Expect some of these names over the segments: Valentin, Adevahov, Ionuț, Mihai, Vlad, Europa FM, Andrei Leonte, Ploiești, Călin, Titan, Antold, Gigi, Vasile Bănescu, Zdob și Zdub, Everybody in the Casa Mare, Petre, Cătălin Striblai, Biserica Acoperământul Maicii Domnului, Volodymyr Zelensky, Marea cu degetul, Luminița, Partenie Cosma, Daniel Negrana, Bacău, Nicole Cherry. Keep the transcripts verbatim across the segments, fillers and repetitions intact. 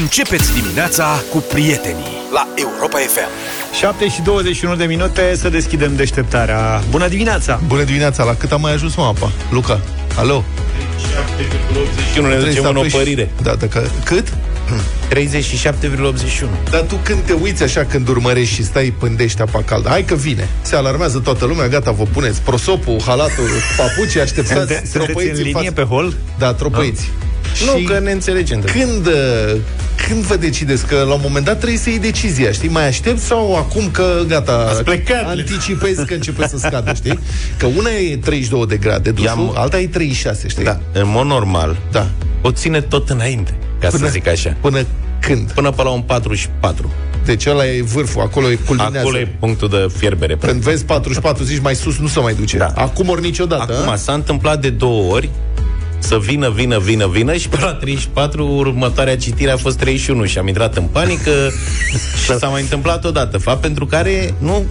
Începeți dimineața cu prietenii la Europa F M. șapte și douăzeci și unu de minute, să deschidem deșteptarea. Bună dimineața! Bună dimineața! La cât a mai ajuns, mă, apa? Luca, alo? treizeci și șapte virgulă optzeci și unu, ne ducem în opărire. Da, da, cât? treizeci și șapte virgulă optzeci și unu. Dar tu când te uiți așa, când urmărești și stai, pândești apa caldă, hai că vine. Se alarmează toată lumea, gata, vă puneți prosopul, halatul, papucii, așteptați. Sunteți în linie pe hol? Da, tropăiți. Nu, și că ne înțelegem. Când, când vă decideți că la un moment dat trebuie să iei decizia, știi? Mai aștept sau acum că gata, anticipezi că începe să scadă, știi? Că una e treizeci și doi de grade dusul, alta e treizeci și șase, știi? Da, în mod normal, da. O ține tot înainte, ca până, să zic așa. Până când? Până pe la un patruzeci și patru. Deci ăla e vârful, acolo e culminează. Acolo e punctul de fierbere. Când vezi patruzeci și patru, zici mai sus, nu se mai duce. Da. Acum ori niciodată. Acum a? S-a întâmplat de două ori să vină, vină, vină, vină și pe la treizeci și patru următoarea citire a fost treizeci și unu și am intrat în panică și s-a mai întâmplat odată. Fapt pentru care nu...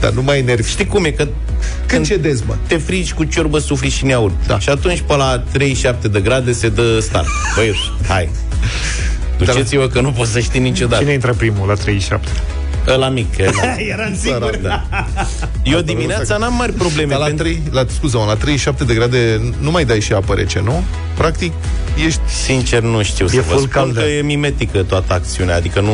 Dar nu mai enervi. Știi cum e? Că când cedezi, mă? Te frici cu ciorbă, sufli și neauri. Da. Și atunci pe la treizeci și șapte de grade se dă start. Băieți, hai. Duceți-vă că nu poți să știi niciodată. Cine intră primul la treizeci și șapte? Ăla mic. Eram sigur. Da. Eu dimineața n-am mari probleme. La, pentru... trei, la, scuza, la treizeci și șapte de grade nu mai dai și apă rece, nu? Practic, ești... Sincer, nu știu e să vă spun că e mimetică toată acțiunea. Adică nu...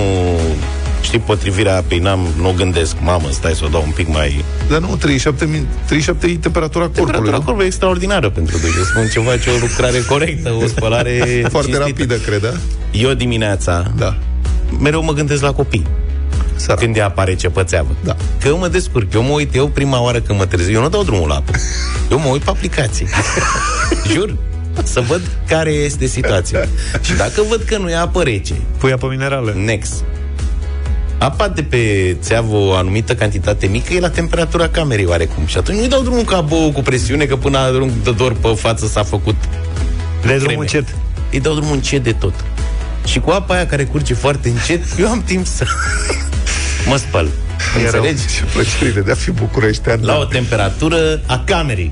Știi, potrivirea apei, n-am, nu gândesc. Mamă, stai să o dau un pic mai... Dar nu, treizeci și șapte, treizeci și șapte e temperatura corpului. Temperatura corpului e extraordinară pentru duș. Spun ceva, ce o lucrare corectă, o spălare foarte cinstită. Rapidă, cred, da? Eu dimineața, da, mereu mă gândesc la copii. Sărat. Când apare ce pățeavă, da. Că eu mă descurc, eu mă uit, eu prima oară când mă trezesc, eu nu dau drumul la apă. Eu mă uit pe aplicație. Jur, să văd care este situația. Și dacă văd că nu e apă rece, pui apă minerală. Next. Apa de pe țeavă o anumită cantitate mică e la temperatura camerei oarecum. Și atunci nu-i dau drumul ca bou cu presiune, că până adunc de dor pe față s-a făcut. Le-ai drumul încet. Îi dau drumul încet de tot. Și cu apa aia care curge foarte încet, eu am timp să... mă spăl. Înțelegi? Ce plăcerile de a fi bucureștean. La o temperatură a camerei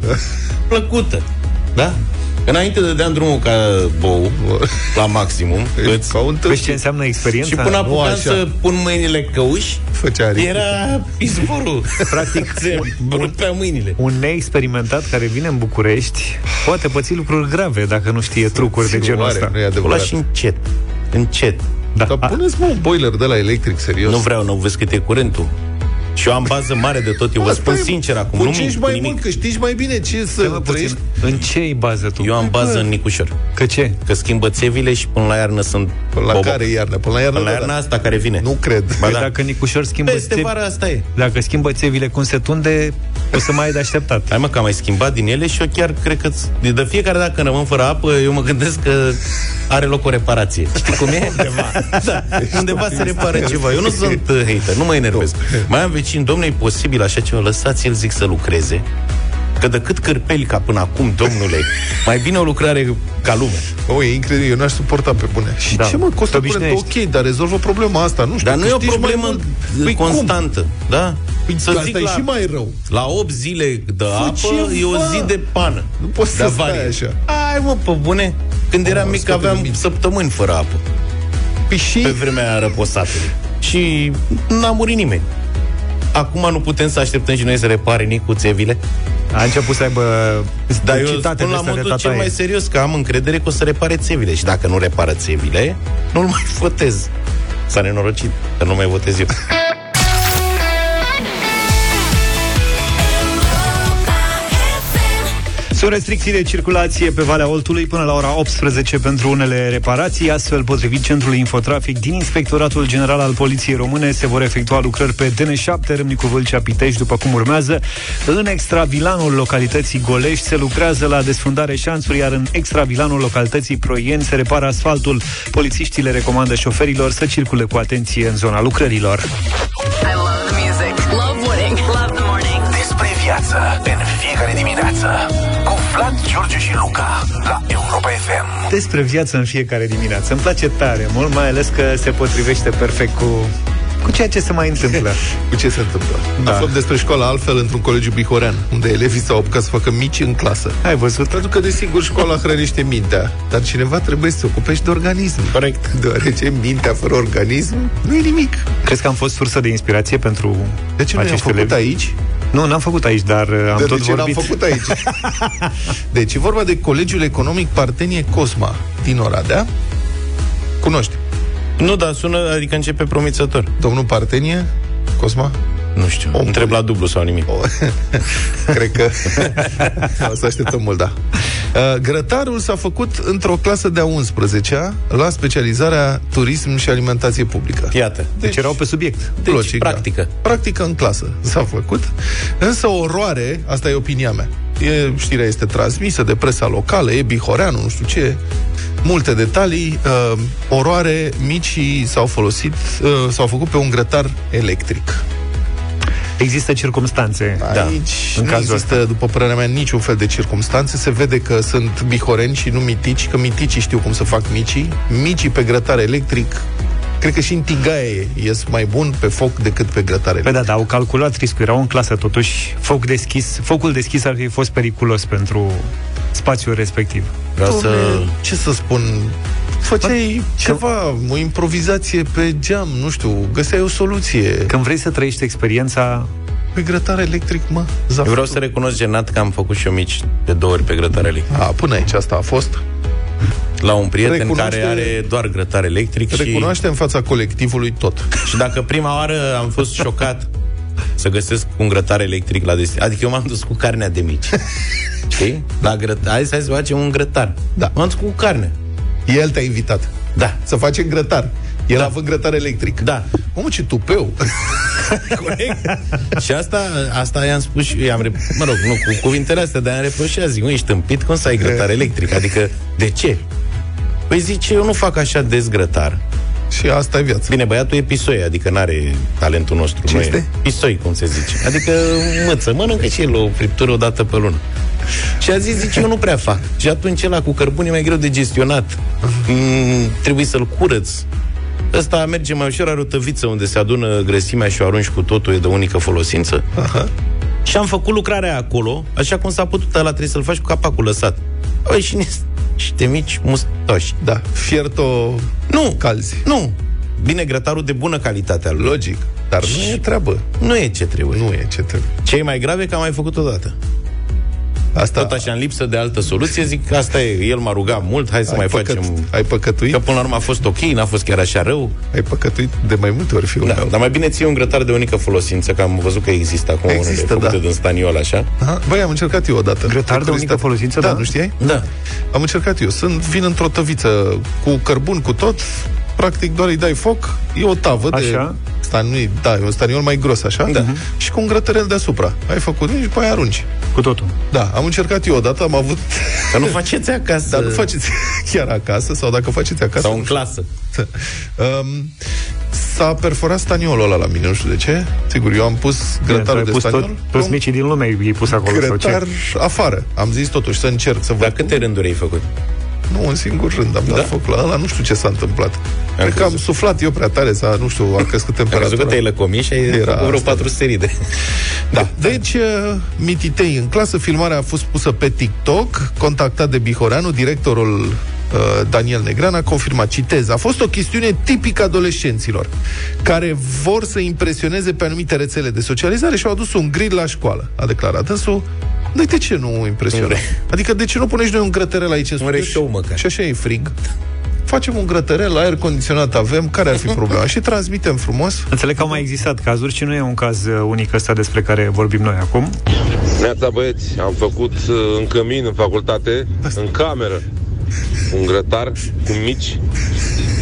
plăcută. Da? Înainte dădeam drumul ca bou, la maximum. Îți... Vezi ce înseamnă experiența? Și până apucam să pun mâinile căuși, era izvorul. Practic, se rupea mâinile. Un neexperimentat care vine în București poate păți lucruri grave dacă nu știe trucuri de genul ăsta. O lași încet, încet. Da. Dar puneți, mă, un boiler de la electric, serios. Nu vreau, nu vezi cât e curentul. Și eu am bază mare de tot, eu vă spun sincer acum. Cu ce ești mai mult, că știi mai bine ce să trăiești. În ce ai bază tu? Eu am bază în Nicușor. Că ce? Că schimbă țevile și până la iarnă sunt... Până la care iarnă? Până la iarnă, până la iarnă asta care vine. Nu cred. Ba, da. Dacă Nicușor schimbă țevile... Peste vara asta e. Dacă schimbă țevile cu un setunde, o să mai ai de așteptat. Hai mă, că am mai schimbat din ele și eu chiar cred că... De fiecare dată când rămân fără apă, eu mă gândesc că are loc o reparație. Știi cum e? Undeva. Da. Undeva se repară ceva. Eu nu sunt hater, nu mă enervez. Mai am vecin, domnule, e posibil așa ceva, lăsați-l, zic, să lucreze. Că de cât cârpeli ca până acum, domnule, mai bine o lucrare ca lume. O, e incredibil, eu n-aș suporta pe bune. Și da, ce mă costă până ok, dar rezolvă problema asta, nu știu. Dar nu e o problemă păi constantă, cum? Da? Păi să zic, la, și mai rău. La opt zile de fă apă ceva. E o zi de pană. Nu poți să stai așa. Hai mă, pe bune, când o, eram mic aveam mii. săptămâni fără apă. Păi și... Pe vremea răposatului. Și n-a murit nimeni. Acum nu putem să așteptăm și noi să repare nici cu țevile. A început să aibă... Dar eu spun la modul cel mai serios, că am încredere că o să repare țevile. Și dacă nu repară țevile, nu-l mai votez. S-a nenorocit că nu mai votez eu. Sunt restricții de circulație pe Valea Oltului până la ora optsprezece pentru unele reparații. Astfel, potrivit Centrului Infotrafic din Inspectoratul General al Poliției Române, se vor efectua lucrări pe D N șapte, Râmnicu-Vâlcea-Pitești, după cum urmează. În extravilanul localității Golești se lucrează la desfundare șanțuri, iar în extravilanul localității Proieni se repară asfaltul. Polițiștii le recomandă șoferilor să circule cu atenție în zona lucrărilor. Despre viață, în fiecare dimineață, cu Vlad, George și Luca, la Europa F M. Despre viață în fiecare dimineață. Îmi place tare mult, mai ales că se potrivește perfect cu Cu ceea ce se mai întâmplă. Cu ce se întâmplă. Da. Aflăm despre școala altfel într-un colegiu Bihorianu, unde elevii s-au apucat să facă mici în clasă. Ai văzut? Pentru că, desigur, școala hrănește mintea, dar cineva trebuie să se ocupe și de organism. Corect. Deoarece mintea fără organism nu e nimic. Crezi că am fost sursă de inspirație pentru de ce acești elevi? Aici? Nu, n-am făcut aici, dar am de tot de vorbit. N-am făcut aici? Deci, e vorba de Colegiul Economic Partenie Cosma din Oradea. Cunoști? Nu, dar sună, adică începe promițător. Domnul Partenie Cosma? Nu știu, om întreb la dublu sau nimic. Cred că o să așteptăm mult, da. Grătarul s-a făcut într-o clasă de-a unsprezecea la specializarea turism și alimentație publică. Iată, deci, deci erau pe subiect. Deci, logic, practică. Da. Practică în clasă s-a făcut. Însă oroare, asta e opinia mea. E, știrea este transmisă de presa locală, e Bihorianu, nu știu ce, multe detalii. Uh, oroare, micii s-au folosit, uh, s-au făcut pe un grătar electric. Există circumstanțe. Aici da, nu există, asta. După părerea mea, niciun fel de circumstanțe. Se vede că sunt bihoreni și nu mitici, că miticii știu cum să fac micii. Micii pe grătar electric, cred că și în tigaie ies mai bun pe foc decât pe grătare. Păi da, da, au calculat riscul. Erau în clasă, totuși, foc deschis. Focul deschis ar fi fost periculos pentru spațiul respectiv. Dom'le, să... ce să spun... Făceai Bă, ceva, că... o improvizație pe geam, nu știu, găseai o soluție. Când vrei să trăiești experiența... Pe grătar electric, mă, zaftul. Eu vreau să recunosc genat că am făcut și eu mici de două ori pe grătar electric. A, până aici asta a fost... La un prieten Recunoaște... care are doar grătar electric. Recunoaște și... în fața colectivului tot. Și dacă prima oară am fost șocat să găsesc un grătar electric la destin. Adică eu m-am dus cu carnea de mici. Știi? La grătar. Hai să facem un grătar. Da. M-am dus cu carne. El te-a invitat. Da. Să facem grătar. El da. Având grătar electric. Da. Omul, ce tupeu. Corect. Și asta, asta i-am spus și i-am rep... Mă rog, nu, cu cuvintele astea, dar i-am reproșat. Zic, nu, ești tâmpit, cum să ai grătar electric? Adică, de ce? Păi zice, eu nu fac așa des grătar. Și asta e viața. Bine, băiatul e pisoi, adică n-are talentul nostru. Ce este? Pisoi, cum se zice. Adică măță, mănâncă și el o friptură o dată pe lună. Și a zis, zice, eu nu prea fac. Și atunci ăla cu cărbune e mai greu de gestionat. Mm, trebuie să-l curăți. Ăsta merge mai ușor, are o tăviță unde se adună grăsimea și o arunci cu totul, e de unică folosință. Aha. Și am făcut lucrarea acolo, așa cum s-a putut, ăla trebuie să-l faci cu capacul lăsat. Păi și ne... Și te mici mustași. Da, fierto. Nu, calzi. Nu. Bine, grătarul de bună calitate al lui. Logic, dar și... nu e treabă. Nu e ce trebuie. Nu e ce trebuie. Ce e mai grave e că am mai făcut odată. Asta... Tot așa, în lipsă de altă soluție, zic, asta e, el m-a rugat mult, hai să ai mai păcăt... facem... Ai păcătuit? Că până la urmă a fost ok, n-a fost chiar așa rău. Ai păcătuit de mai multe ori, fiul da, meu. Dar mai bine ții un grătar de unică folosință, că am văzut că există acum există, unele da. Din staniol, așa. Aha. Băi, am încercat eu odată. Grătar de unică folosință? Da, da, nu știai? Da. Am încercat eu. Sunt, vin într-o tăviță cu cărbun, cu tot, practic doar îi dai foc, e o tavă așa. De... Stani... Da, e un staniol mai gros, așa? Da. Uh-huh. Și cu un grătărel deasupra. Ai făcut și după aia arunci. Cu totul. Da, am încercat eu odată, am avut... Dar nu faceți acasă. Dar nu faceți chiar acasă, sau dacă faceți acasă... Sau în clasă. Um, s-a perforat staniolul ăla la mine, nu știu de ce. Sigur, eu am pus grătarul de pus staniol. Tot, toți micii din lume i-ai pus acolo, grătar sau ce? Afară. Am zis totuși să încerc să văd. Dar câte rânduri ai făcut? Nu, un singur rând am dat da? Foc la ăla, nu știu ce s-a întâmplat. Cred că am suflat eu prea tare, s-a, nu știu, a crescut temperatura. Am crezut că te-ai lăcomit și ai era vreo patru serii de... Da, deci, mititei în clasă, filmarea a fost pusă pe TikTok, contactat de Bihorianu, directorul Daniel Negrana a confirmat, citez, a fost o chestiune tipică adolescenților care vor să impresioneze pe anumite rețele de socializare și au adus un grill la școală, a declarat însu. Dar de ce nu impresionăm? Adică de ce nu punești noi un grătărel aici în studiu? Și așa e frig. Facem un grătărel, la aer condiționat avem, care ar fi problema? Și transmitem frumos. Înțeleg că au mai existat cazuri și nu e un caz unic ăsta despre care vorbim noi acum. Neața băieți, am făcut în cămin, în facultate, în cameră, un grătar cu mici,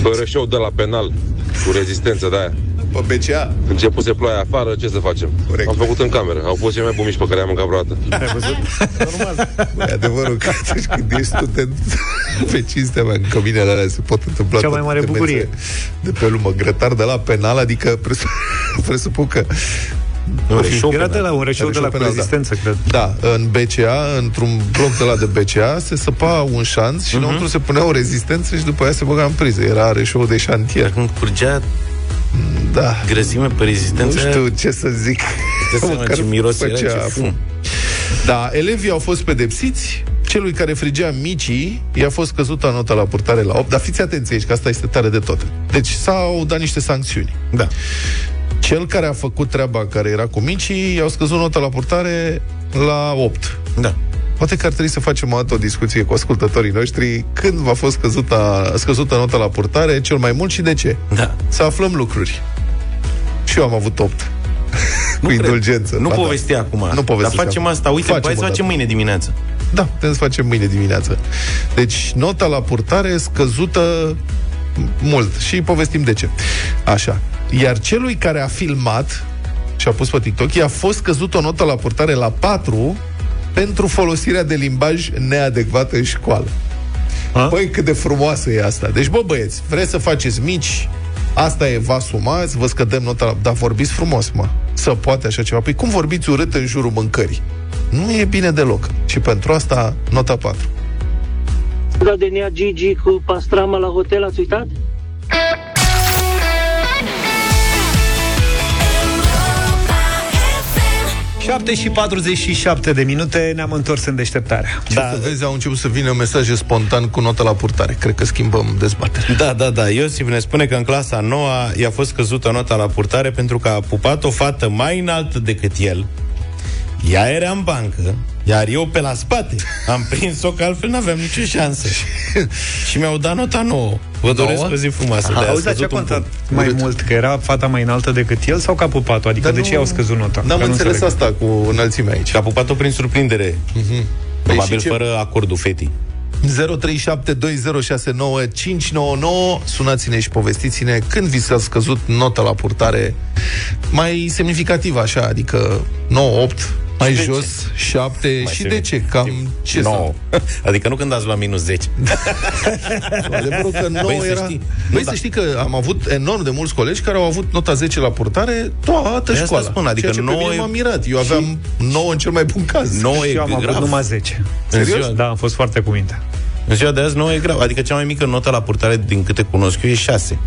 părășeu de la penal, cu rezistență de aia. Pe B C A. Începuse ploaia afară, ce să facem? Corect. Am făcut în cameră. Au fost cei mai buni mici pe care am mâncat vreodată. Ai văzut? Normal. Băi, adevărul că atunci când ești student, pe cinstea mea, în căminele alea se pot întâmpla. Cea mai mare bucurie. De pe lume, grătar de la penal, adică presupun că... Era de la un reșeu de la rezistență, cred. Da, în B C A, într-un bloc de la de B C A, se săpa un șanț și înăuntru se punea o rezistență și după aia se băga în priză. Era reșeu de șantier. Când curgea Da. Grăsime pe rezistență. Nu știu ce să zic. Măcar ce miros era, ce fum. Da, elevii au fost pedepsiți. Celui care frigea micii i-a fost căzută nota la purtare la opt. Dar fiți atenți aici, că asta este tare de tot. Deci s-au dat niște sancțiuni. Da. Cel care a făcut treaba care era cu micii i-au scăzut nota la purtare la opt. Da. Poate că ar trebui să facem o dată o discuție cu ascultătorii noștri când v-a fost scăzută, scăzută nota la purtare cel mai mult și de ce. Da. Să aflăm lucruri. Și eu am avut opt. Cu cred. Indulgență. Nu povestea acum. Nu povestea. Dar facem asta. Uite, facem hai să facem mâine dimineață. Da, putem să facem mâine dimineață. Deci, nota la purtare scăzută mult. Și povestim de ce. Așa. Iar celui care a filmat și a pus pe TikTok, i-a fost scăzută o notă la purtare la patru pentru folosirea de limbaj neadecvat în școală. A? Păi cât de frumoasă e asta. Deci, bă, băieți, vreți să faceți mici? Asta e, vă asumați, vă scădem nota la... Dar vorbiți frumos, mă. Să poate așa ceva. Păi cum vorbiți urât în jurul mâncării? Nu e bine deloc. Și pentru asta, nota patru. Da, de nea Gigi cu pastrama la hotel, ați uitat? șapte și patruzeci și șapte de minute, ne-am întors în deșteptarea. Ce da, să vezi, au început să vină mesaje spontan cu notă la purtare. Cred că schimbăm dezbaterea. Da, da, da. Iosif ne spune că în clasa noua i-a fost scăzută nota la purtare pentru că a pupat o fată mai înaltă decât el. Ea era în bancă, iar eu pe la spate. Am prins-o, că altfel n-aveam nicio șansă. Și mi-au dat nota nouă. Vă doresc o zi frumoasă. Aha, auzi, dar ce a contat mai urât. Mult? Că era fata mai înaltă decât el sau că a pupat-o? Adică dar de nu... ce i-au scăzut nota? N-am înțeles înțeleg. Asta cu înălțimea aici. Că a pupat-o prin surprindere. Uh-huh. Probabil ce... fără acordul fetii. zero trei șapte doi zero șase nouă cinci nouă nouă. Sunați-ne și povestiți-ne când vi s-a scăzut nota la purtare mai semnificativă așa, adică nouă opt, mai de jos ce? șapte mai și de ce? Cam ce nouă. Adică nu când ați luat minus zece. Adevărul că nouă băi, era... Să știi. Băi, da. Să știi că am avut enorm de mulți colegi care au avut nota zece la purtare toată de școala. Spun, adică ceea ce nouă... pe mine m-am mirat. Eu aveam și... nouă în cel mai bun caz. nouă și eu am avut numai zece. Serios? Da, am fost foarte cuminte. În ziua de azi nouă e grav. Adică cea mai mică notă la purtare din câte cunosc eu e șase.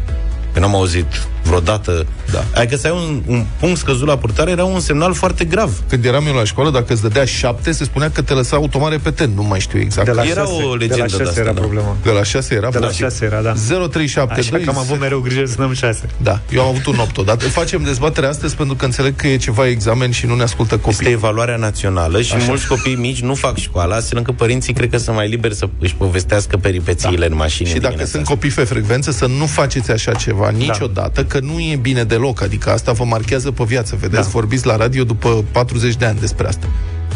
Că n-am auzit vreodată. Da. Adică să ai un, un punct scăzut la purtare era un semnal foarte grav. Când eram eu la școală, dacă îți dădea șapte, se spunea că te lăsa automat repetent. Nu mai știu exact. De la era șase, o legendă de la șase de-asta, era da. Problema. De la șase era problema. De la șase era, da. zero trei șapte. Așa că am avut mereu grijă să dăm șase. Da, eu am avut un opt odată. Facem dezbaterea astăzi pentru că înțeleg că e ceva examen și nu ne ascultă copiii. Este evaluarea națională și așa. Mulți copii mici nu fac școala, astfel încât părinții cred că sunt mai liberi să își povestească peripețiile da. În mașină. Și dacă sunt copii pe frecvență, să nu faceți așa ceva niciodată, da. Că nu e bine deloc. Adică asta vă marchează pe viață. Vedeți, da. Vorbiți la radio după patruzeci de ani despre asta.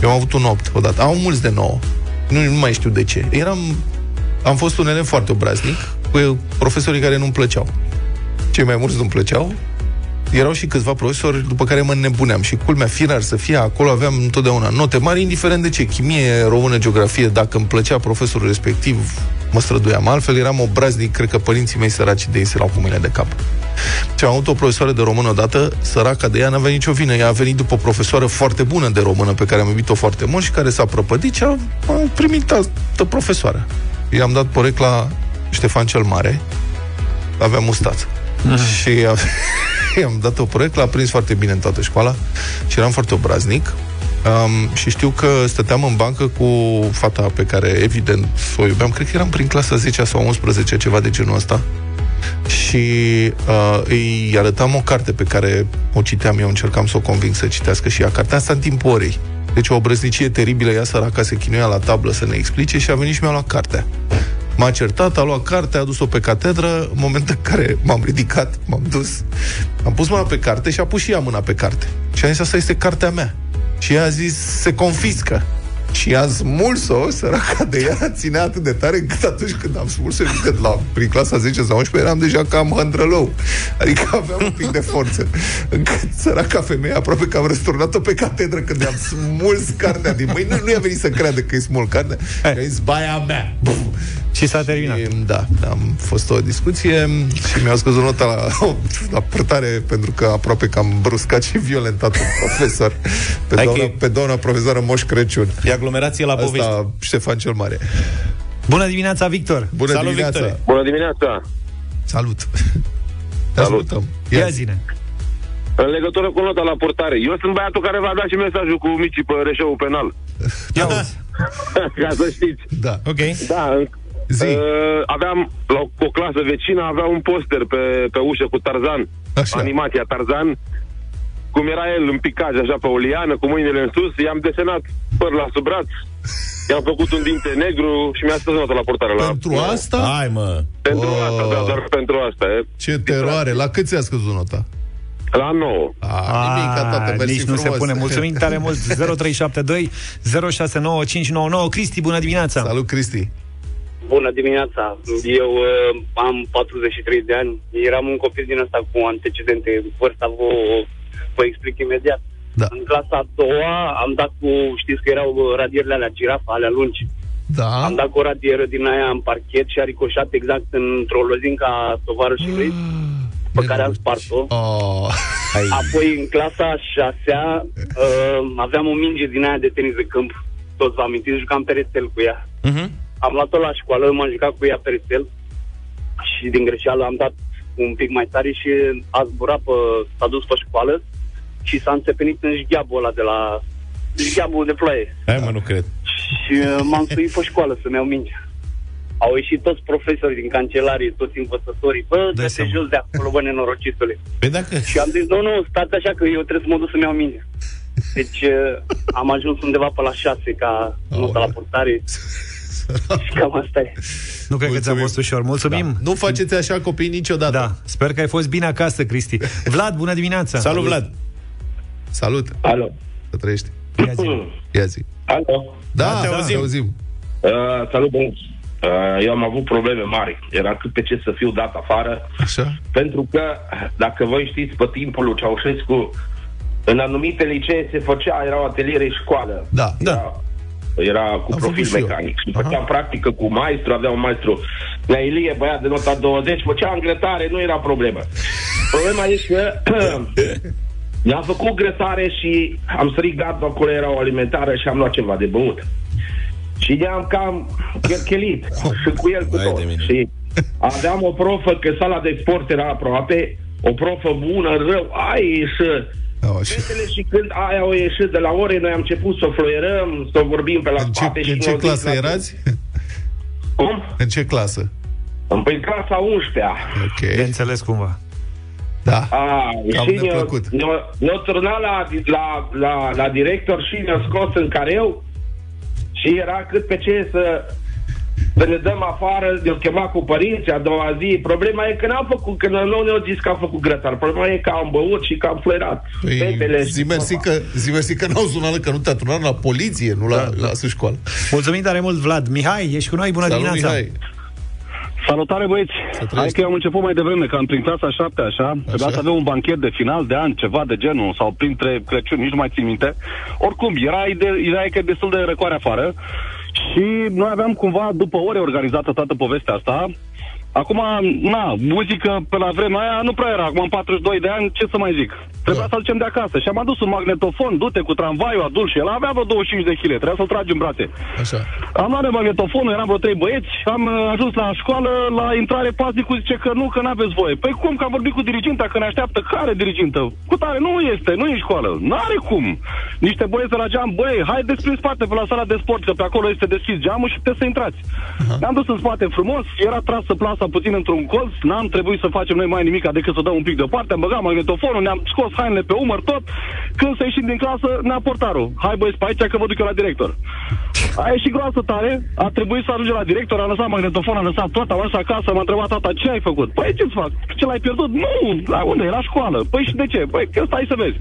Eu am avut un opt odată. Au mulți de nouă. Nu, nu mai știu de ce. Eram, am fost un elev foarte obraznic cu profesorii care nu-mi plăceau. Cei mai mulți nu-mi plăceau. Erau și câțiva profesori după care mă nebuneam. Și culmea, fir ar să fie, acolo aveam întotdeauna note mari, indiferent de ce. Chimie, română, geografie, dacă îmi plăcea profesorul respectiv, mă străduiam. Altfel eram obraznic, cred că părinții mei săraci de ei se luau cu mâinile de cap. Și am avut o profesoară de română odată, săraca de ea, n-a venit nicio vină. Ea a venit după o profesoară foarte bună de română, pe care am iubit-o foarte mult și care s-a prăpădit și am primit altă profesoară. I-am dat porec la Ștefan cel Mare. Aveam ustat. Mm-hmm. Și a... i-am dat o proiect, l-a prins foarte bine în toată școala și eram foarte obraznic. Um, și știu că stăteam în bancă cu fata pe care, evident, o iubeam. Cred că eram prin clasa zecea sau a unsprezecea, ceva de genul ăsta. Și uh, îi arătam o carte pe care o citeam eu, încercam să o conving să citească și ea cartea asta în timpul orei. Deci o obrăznicie teribilă, ea săraca se chinuia la tablă să ne explice și a venit și mi-a luat cartea. M-a certat, a luat cartea, a dus-o pe catedră. În momentul în care m-am ridicat, m-am dus, am pus mâna pe carte și a pus și ea mâna pe carte. Și a zis, asta este cartea mea. Și ea a zis, se confiscă. Și a smuls-o, săraca de ea, ținea atât de tare, încât atunci când am smuls-o, încât la, prin clasa zece sau unsprezece, eram deja cam hândrălău. Adică aveam un pic de forță. Încât săraca femeie, aproape că am răsturnat-o pe catedră când am smuls cartea din mâini. Nu, nu i-a venit să creadă că e smul cartea. Hai. Și a zis, baia mea. Bum. Și s-a terminat. Și, da, am fost o discuție și mi-au scăzut nota la, la purtare pentru că aproape că am bruscat și violentat un profesor. Pe, doamna, pe doamna profesoră Moș Crăciun. E aglomerație la povești. Asta, Ștefan cel Mare. Bună dimineața, Victor! Bună Salut, dimineața! Victor. Bună dimineața! Salut! Salut. Ia zine. În legătură cu nota la portare, eu sunt băiatul care v-a dat și mesajul cu micii pe reșeul penal. Ia uzi. Ca să știți. Da, ok. Da, zi. Uh, aveam la o clasă vecină, avea un poster pe, pe ușă cu Tarzan. Așa. Animația Tarzan. Cum era el în picaj, așa, pe o liană, cu mâinile în sus, i-am desenat păr la sub braț, i-am făcut un dinte negru și mi-a scăzut nota la portare. Pentru la... asta? Hai, mă! Pentru oh. asta, da, doar pentru asta. E. Ce teroare! La cât ți-a scăzut nota? La nouă. A, nimic, nici nu se pune. Mulțumim tare mult. zero trei șapte doi zero șase nouă cinci nouă nouă. Cristi, bună dimineața. Salut, Cristi. Bună dimineața. Eu uh, am patruzeci și trei de ani. Eram un copil din ăsta cu antecedente. Vârsta vă, vă explic imediat. Da. În clasa a doua am dat cu, știți că erau radierele alea girafa, alea lungi. Da. Am dat cu o radieră din aia în parchet și a ricoșat exact într-o lozincă a tovarășului. Mm. Pe care am spart-o. Oh. Apoi în clasa a șasea uh, aveam o minge din aia de tenis de câmp. Toți vă amintiți, jucam pe rețel cu ea. Uh-huh. Am luat-o la școală, m-am jucat cu ea pe rețel și din greșeală am dat un pic mai tare și a zburat pe, s-a dus pe școală și s-a înțepenit în jgheabul ăla de la jgheabul de ploaie. Hai, mă, nu cred. Și uh, m-am suit pe școală să-mi iau mingea. Au ieșit toți profesorii din cancelarie, toți învățătorii. Bă, dă-te jos de acolo, bă, nenorocitule. Păi dacă... Și am zis, nu, nu, stați așa că eu trebuie să mă duc să-mi iau mine. Deci am ajuns undeva pe la șase ca nota la portare. Și cam asta e. Nu cred că ți-a fost ușor, mulțumim. Da. Nu faceți așa copii niciodată. Da. Sper că ai fost bine acasă, Cristi. Vlad, bună dimineața. Salut, Vlad. Salut. Alo. Să trăiești. Ia zi. Ia zi. Alo. Da, te auzim. Da, auzim. Uh, salut, bun. Eu am avut probleme mari. Era cât pe ce să fiu dat afară. Așa? Pentru că, dacă voi știți, pe timpul lui Ceaușescu, în anumite licee se făcea, erau ateliere școală. Da, da. Era, era cu am profil mecanic. Și făceam practică cu maestru, avea un maestru la Ilie, băiat de nota douăzeci, făcea îngrătare, nu era problemă. Problema e că ne-am făcut grătare și am sărit gardul, acolo era o alimentară și am luat ceva de băut. Și ne-am cam cherchelit și cu el cu tot. Și aveam o profă, că sala de sport era aproape, o profă bună, rău, aia e ieșit. Fetele și când aia o ieșit de la ore, noi am început să o floierăm, să o vorbim pe la în spate. Ce, și în ce clasă erați? Cum? În ce clasă? În păi, clasa unsprezecea. Ok. De înțeles cumva. Da. A, și ne-o, ne-o, ne-o turnat la, la, la, la director și ne-o scos în careu. Și era cât pe ce să, să ne dăm afară, ne-o chema cu părinții a doua zi. Problema e că n-am făcut, că nu ne-au zis că am făcut grătar. Problema e că am băut și că am fluierat. Păi, zi mersi că, zi mersi că n-au sunat, că nu te-a tunat la poliție, nu la, la școală. Mulțumim tare mult, Vlad. Mihai, ești cu noi? Bună Salut, dimineața! Mihai. Salutare, băieți! Hai că eu am început mai devreme, că am prin clasa șapte, așa, trebuia să avem un banchet de final de an, ceva de genul, sau printre Crăciun, nici nu mai țin minte. Oricum, era ideea că e destul de răcoare afară și noi aveam cumva după ore organizată toată povestea asta. Acum, na, muzică pe la vremea aia nu prea era, acum am patruzeci și doi de ani, ce să mai zic? Trebuia da. să-l ducem de acasă și am adus un magnetofon, du-te cu tramvaiul, adul și el avea vreo douăzeci și cinci de kilograme, trebuia să-l tragi în brațe. Așa. Am luat magnetofonul, eram vreo trei băieți, am ajuns la școală, la intrare paznicul zice că nu, că n-aveți voie. Păi cum, că am vorbit cu diriginta, că ne așteaptă, care dirigintă? Cu tare, nu este, nu e în școală, n-are cum. Niște băieți de la geam, băi, haideți prin spate, pe la sala de sport, că pe acolo este deschis geamul și puteți să intrați. Uh-huh. Ne-am dus în spate frumos, era trasă plasa puțin într-un colț, n-am trebuit să facem noi mai nimic decât să dăm un pic deoparte, am băgat magnetofonul, ne-am scos hainele pe umăr, tot. Când să ieșim din clasă, ne-a portarul. Hai băieți pe aici că vă duc eu la director. A ieșit groasă tare, a trebuit să ajungem la director, a lăsat magnetofonul, a lăsat tot, am ajuns acasă, m-a întrebat tata, ce ai făcut? Păi ce-ți fac? Ce l-ai pierdut? Nu, la unde? La școală. Păi și de ce? Păi că stai să vezi.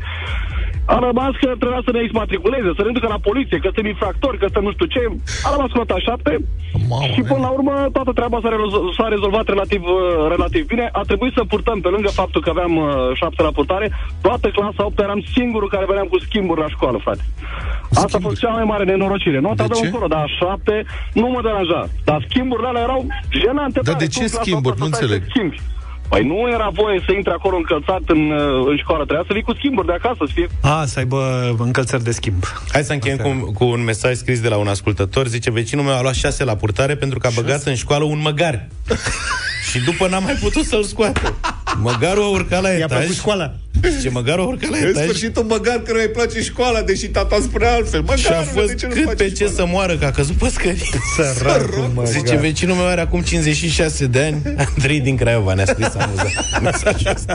A rămas că trebuia să ne exmatriculeze, să ne ducă la poliție, că sunt infractori, că sunt nu știu ce. A rămas cu nota șapte. Mamă, și până la urmă toată treaba s-a, rezo- s-a rezolvat relativ, relativ bine. A trebuit să purtăm, pe lângă faptul că aveam șapte la purtare, toată clasa opt eram singurul care veneam cu schimburi la școală, frate. Schimburi. Asta a fost cea mai mare nenorocire. Nota de un dar șapte nu mă deranja. Dar schimburile alea erau jenante. Dar de ce schimburi? Nu înțeleg. Păi nu era voie să intre acolo încălțat în, în școală, trebuia să vii cu schimburi de acasă, să fie... A, să aibă încălțări de schimb. Hai să încheiem cu, cu un mesaj scris de la un ascultător. Zice, vecinul meu a luat șase la purtare pentru că a băgat șase? În școală un măgar. Și după n-a mai putut să-l scoată. Măgarul a urcat la etaj. I-a plăcut școala. Zice, măgarul a urcat la etaj. În sfârșit un măgar căruia îi place școala, deși tata spunea altfel. Măgarul, și a fost cât nu pe ce să moară, că a căzut pe scări. Săracul măgar. Zice, vecinul meu are acum cincizeci și șase de ani, Andrei din Craiova. Ne-a scris amuzat mesajul ăsta.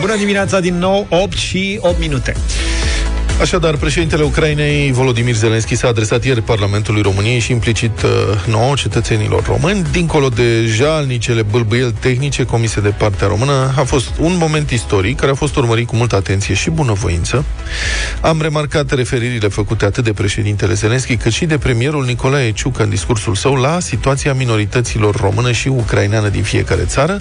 Bună dimineața din nou, opt și opt minute. Așadar, președintele Ucrainei, Volodymyr Zelensky, s-a adresat ieri Parlamentului României și implicit nouă cetățenilor români. Dincolo de jalnicele bâlbâieli tehnice comise de partea română, a fost un moment istoric care a fost urmărit cu multă atenție și bunăvoință. Am remarcat referirile făcute atât de președintele Zelensky, cât și de premierul Nicolae Ciucă în discursul său la situația minorităților română și ucraineană din fiecare țară.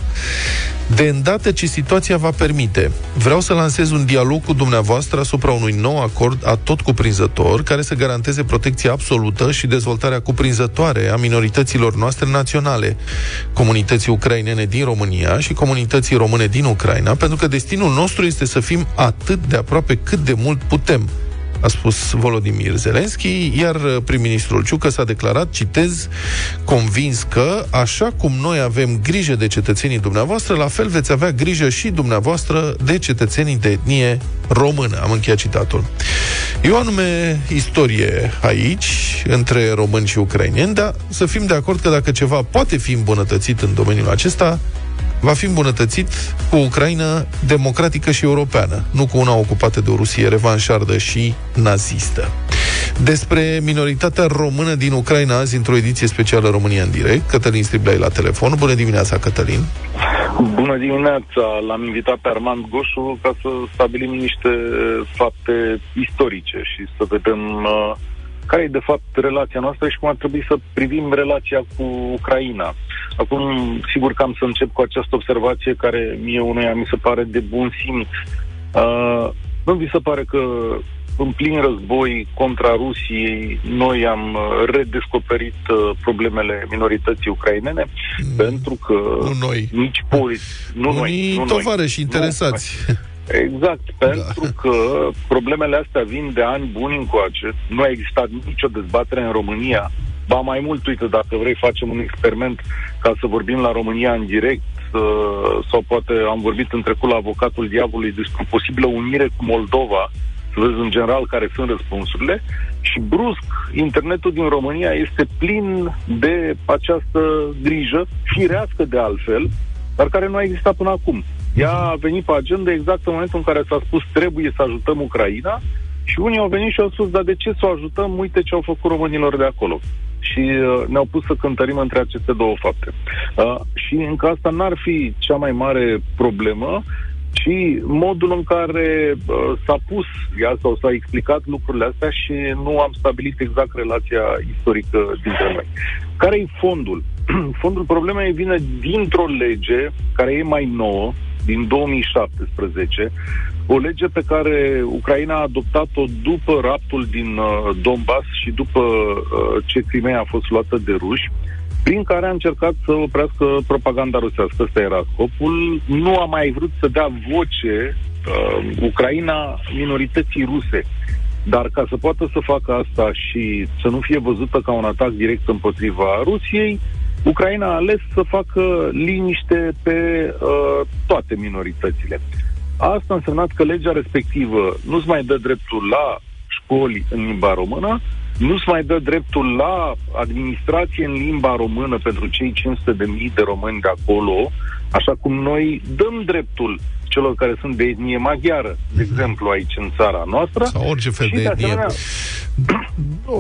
De îndată ce situația va permite, vreau să lansez un dialog cu dumneavoastră asupra unui nou acord atot cuprinzător, care să garanteze protecția absolută și dezvoltarea cuprinzătoare a minorităților noastre naționale, comunității ucrainene din România și comunității române din Ucraina, pentru că destinul nostru este să fim atât de aproape cât de mult putem, a spus Volodymyr Zelensky, iar prim-ministrul Ciucă s-a declarat, citez, convins că, așa cum noi avem grijă de cetățenii dumneavoastră, la fel veți avea grijă și dumneavoastră de cetățenii de etnie română. Am încheiat citatul. E o anume istorie aici, între români și ucraineni, dar să fim de acord că dacă ceva poate fi îmbunătățit în domeniul acesta, va fi îmbunătățit cu Ucraina democratică și europeană, nu cu una ocupată de o Rusie revanșardă și nazistă. Despre minoritatea română din Ucraina azi, într-o ediție specială România în direct, Cătălin Striblai la telefon. Bună dimineața, Cătălin! Bună dimineața! L-am invitat pe Armand Goșu ca să stabilim niște fapte istorice și să vedem care e de fapt relația noastră și cum ar trebui să privim relația cu Ucraina. Acum, sigur că am să încep cu această observație care mie unuia mi se pare de bun simț. Uh, nu vi se pare că în plin război contra Rusiei noi am redescoperit uh, problemele minorității ucrainene? Mm, pentru că nu noi. Nici poliți, nu unii noi, tovarăși interesați. Nu. Exact, pentru da. Că problemele astea vin de ani buni încoace. Nu a existat nicio dezbatere în România. Ba mai mult, uite, dacă vrei facem un experiment ca să vorbim la România în direct, sau poate am vorbit în trecut la avocatul diavolului despre o posibilă unire cu Moldova, să vezi în general care sunt răspunsurile. Și brusc, internetul din România este plin de această grijă, firească de altfel, dar care nu a existat până acum. Ea a venit pe agenda exact în momentul în care s-a spus trebuie să ajutăm Ucraina și unii au venit și au spus, dar de ce să o ajutăm? Uite ce au făcut românilor de acolo. Și uh, ne-au pus să cântărim între aceste două fapte. Uh, și încă asta n-ar fi cea mai mare problemă, ci modul în care uh, s-a pus ea sau s-a explicat lucrurile astea și nu am stabilit exact relația istorică dintre noi. Care e fondul? Fondul problemei vine dintr-o lege care e mai nouă, din două mii șaptesprezece, o lege pe care Ucraina a adoptat-o după raptul din uh, Donbass și după uh, ce Crimea a fost luată de ruși, prin care a încercat să oprească propaganda rusească. Ăsta era scopul. Nu a mai vrut să dea voce uh, Ucraina minorității ruse. Dar ca să poată să facă asta și să nu fie văzută ca un atac direct împotriva Rusiei, Ucraina a ales să facă liniște pe uh, toate minoritățile. Asta a însemnat că legea respectivă nu-ți mai dă dreptul la școli în limba română, nu-ți mai dă dreptul la administrație în limba română pentru cei cinci sute de mii de români de acolo, așa cum noi dăm dreptul celor care sunt de etnie maghiară, de exemplu, aici în țara noastră. Sau orice fel de, de etnie. Asemenea,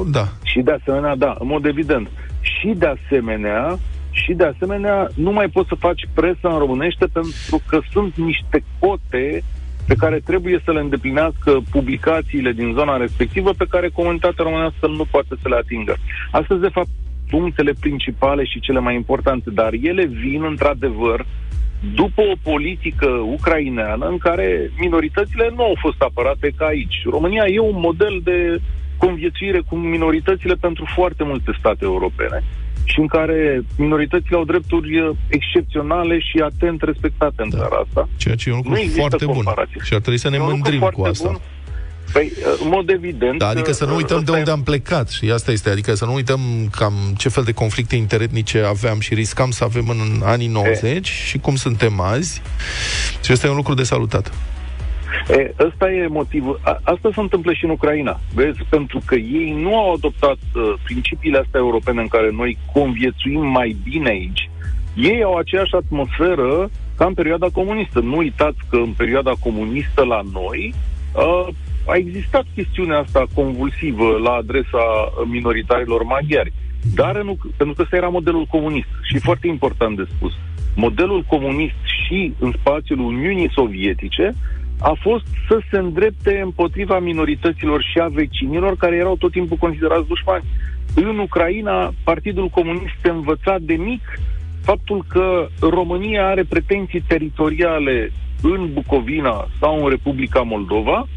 da. Și de asemenea, da, în mod evident. Și de asemenea, și de asemenea, nu mai poți să faci presă în românește pentru că sunt niște cote pe care trebuie să le îndeplinească publicațiile din zona respectivă pe care comunitatea românească nu poate să le atingă. Astăzi, de fapt, punctele principale și cele mai importante, dar ele vin, într-adevăr, după o politică ucraineană în care minoritățile nu au fost apărate ca aici. România e un model de conviețuire cu minoritățile pentru foarte multe state europene și în care minoritățile au drepturi excepționale și atent respectate în țara asta. Ceea ce e un lucru foarte bun și ar trebui să ne mândrim cu asta. Bun. Păi, în mod evident... Da, adică să nu uităm de unde am plecat și asta este, adică să nu uităm cam ce fel de conflicte interetnice aveam și riscam să avem în anii nouăzeci e. și cum suntem azi. Și ăsta e un lucru de salutat. E, ăsta e motivul. A, asta se întâmplă și în Ucraina. Vezi? Pentru că ei nu au adoptat uh, principiile astea europene în care noi conviețuim mai bine aici. Ei au aceeași atmosferă ca în perioada comunistă. Nu uitați că în perioada comunistă la noi... Uh, a existat chestiunea asta convulsivă la adresa minoritarilor maghiari, dar în, pentru că ăsta era modelul comunist și foarte important de spus. Modelul comunist și în spațiul Uniunii Sovietice a fost să se îndrepte împotriva minorităților și a vecinilor care erau tot timpul considerați dușmani. În Ucraina, Partidul Comunist se învăța de mic faptul că România are pretenții teritoriale în Bucovina sau în Republica Moldova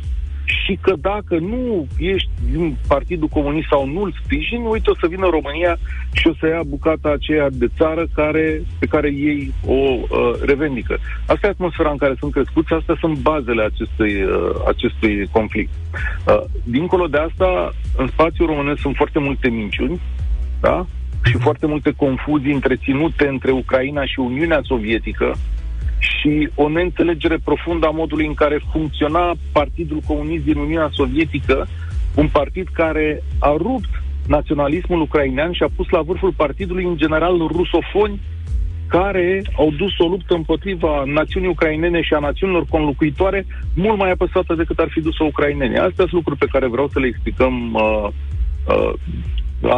și că dacă nu ești din Partidul Comunist sau nu-l sprijini, uite, o să vină România și o să ia bucata aceea de țară care, pe care ei o uh, revendică. Asta e atmosfera în care sunt crescuți, astea sunt bazele acestui, uh, acestui conflict. Uh, dincolo de asta, în spațiul românesc sunt foarte multe minciuni, da? Și foarte multe confuzii întreținute între Ucraina și Uniunea Sovietică, și o neînțelegere profundă a modului în care funcționa Partidul Comunist din Uniunea Sovietică, un partid care a rupt naționalismul ucrainean și a pus la vârful partidului, în general, rusofoni care au dus o luptă împotriva națiunii ucrainene și a națiunilor conlocuitoare mult mai apăsată decât ar fi dus-o ucrainenii. Astea sunt lucruri pe care vreau să le explicăm uh, uh,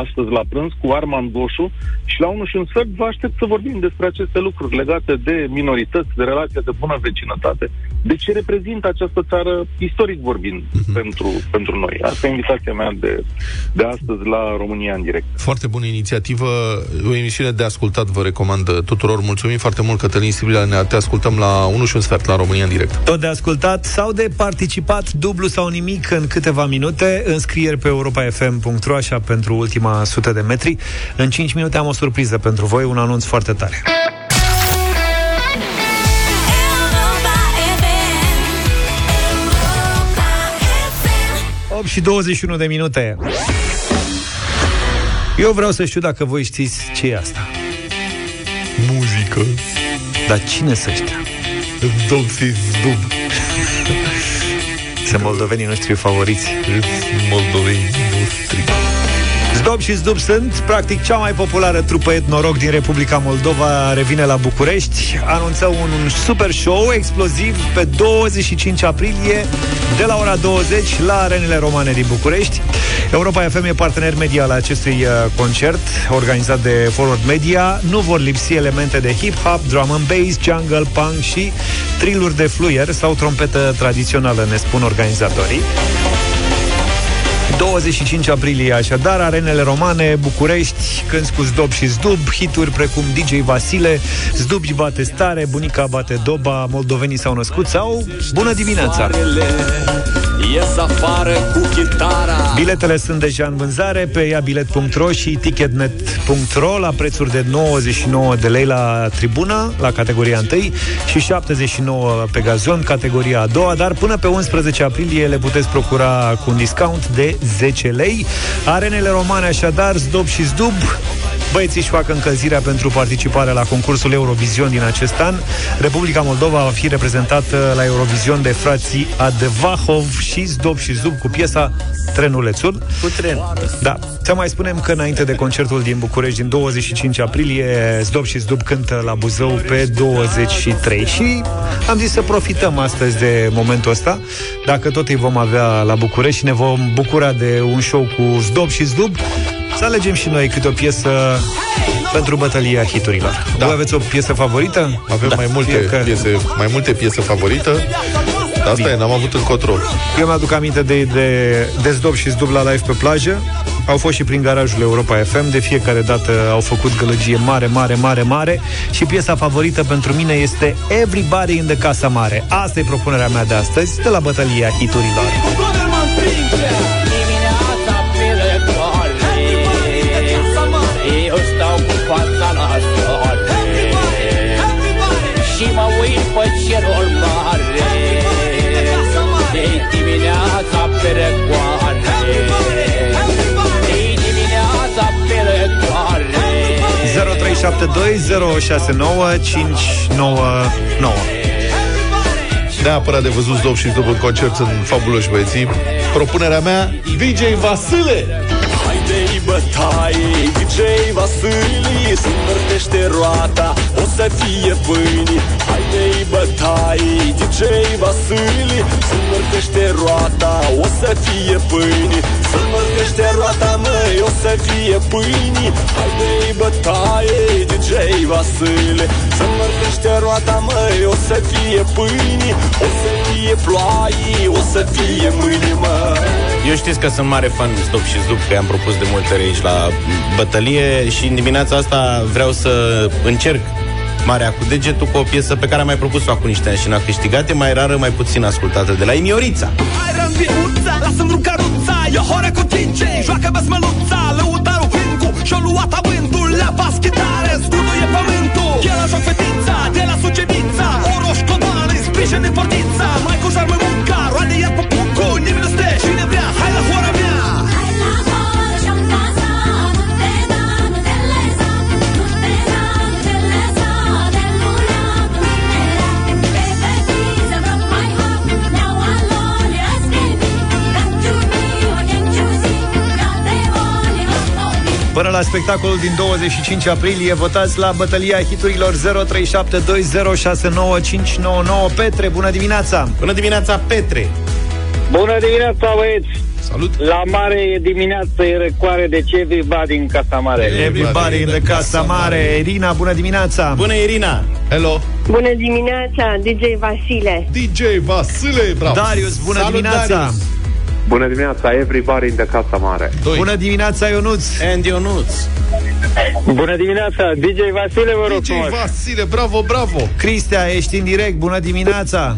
astăzi la prânz cu Arman Goșu și la unul și un sfert vă aștept să vorbim despre aceste lucruri legate de minorități, de relația de bună vecinătate, de ce reprezintă această țară istoric vorbind mm-hmm. pentru, pentru noi. Asta e invitația mea de, de astăzi la România în direct. Foarte bună inițiativă, o emisiune de ascultat vă recomand tuturor. Mulțumim foarte mult, Cătălin Sibila, ne te ascultăm la unul și un sfert la România în direct. Tot de ascultat sau de participat, dublu sau nimic în câteva minute, înscrieri pe europa f m punct r o, așa pentru ultima sută de metri. În cinci minute am o surpriză pentru voi, un anunț foarte tare. opt și douăzeci și unu de minute. Eu vreau să știu dacă voi știți ce e asta. Muzică. Dar cine să știa? Zdob și Zdub. Sunt moldovenii noștri favoriți. Moldovenii noștri. Zdob și Zdub sunt, practic, cea mai populară trupă etnorock din Republica Moldova. Revine la București. Anunță un, un super show exploziv pe douăzeci și cinci aprilie de la ora douăzeci la Arenele Romane din București. Europa F M e partener media la acestui concert organizat de Forward Media. Nu vor lipsi elemente de hip-hop, drum and bass, jungle, punk și triluri de fluier sau trompetă tradițională, ne spun organizatorii. douăzeci și cinci aprilie, așadar, Arenele Romane, București, cânți cu Zdob și Zdub, hituri precum D J Vasile, Zdubi bate stare, bunica bate doba, moldovenii s-au născut sau Bună dimineața! Ies afară cu chitara. Biletele sunt deja în vânzare pe iabilet punct r o și ticketnet punct r o la prețuri de nouăzeci și nouă de lei la tribună, la categoria unu, și șaptezeci și nouă pe gazon, categoria a doua, dar până pe unsprezece aprilie le puteți procura cu un discount de zece lei. Arenele Romane, așadar, Zdob și Zdub. Băieții își fac încălzirea pentru participarea la concursul Eurovision din acest an. Republica Moldova va fi reprezentată la Eurovision de frații Adevahov și Zdob și Zdub cu piesa Trenulețul. Cu tren. Da. Să mai spunem că înainte de concertul din București din douăzeci și cinci aprilie, Zdob și Zdub cântă la Buzău pe douăzeci și trei. Și am zis să profităm astăzi de momentul ăsta, dacă tot îi vom avea la București și ne vom bucura de un show cu Zdob și Zdub. Să alegem și noi câte o piesă pentru bătălia hiturilor. Da. Voi aveți o piesă favorită? Avem da. mai multe că... piese, mai multe piese favorită. Dar asta bine. E, n-am avut încotro. Eu mi-aduc aminte de, de, de Zdob și Zdub la live pe plajă. Au fost și prin garajul Europa F M. De fiecare dată au făcut gălăgie mare, mare, mare, mare. Și piesa favorită pentru mine este Everybody in the Casa Mare. Asta e propunerea mea de astăzi, de la bătălia hiturilor. Pe cerul mare, de dimineața pe zero șapte doi zero șase nouă cinci nouă nouă. Neapărat de văzut Zdob și Zdub în concert, sunt fabuloși băieții. Propunerea mea, D J Vasile. Haidei bătaie, D J Vasile, se învârtește roata, o să fie pâini. Haidei bătaie, D J Vasile, se învârtește roata, o să fie pâini. Se învârtește roata, măi, o să fie pâini. Haidei bătaie, D J Vasile, se învârtește roata, măi, o să fie pâini. O să fie ploaie, o să fie mâine, mă. Eu știți că sunt mare fan Zdob și Zdub, că am propus de multe ori aici la bătălie și în dimineața asta vreau să încerc marea cu degetul cu o piesă pe care am mai propus-o acum niște ani și n-a câștigat, e mai rară, mai puțin ascultată, de la Imiorița. Hai rămbiuța, lasă-mi rucaruța, eu hore cu tinge, joacă besmăluța, lăutarul vincu și-o luat avântul, la paschitare, scuduie pământul. El așa fetița, de la Sucevița, oroși codane, sprijine portița, mai cu șarmă munca, roade iar pe puncu, nimeni nu stă, cine vrea, hai la hora mea. Până la spectacolul din douăzeci și cinci aprilie, votați la bătălia hiturilor zero trei șapte doi zero șase nouă cinci nouă nouă. Petre, bună dimineața! Bună dimineața, Petre! Bună dimineața, băieți! Salut! La mare e dimineață, e răcoare, deci Everybody in Casa Mare. Everybody in the Casa Mare. Irina, bună dimineața! Bună, Irina! Hello! Bună dimineața, D J Vasile! D J Vasile, bravo! Darius, bună Salut, dimineața! Darius. Bună dimineața, Everybody in the Casa Mare. Doi. Bună dimineața, Ionuț. And Ionuț. Bună dimineața, D J Vasile, vă rog. D J Vasile, bravo, bravo. Cristia, ești în direct, bună dimineața.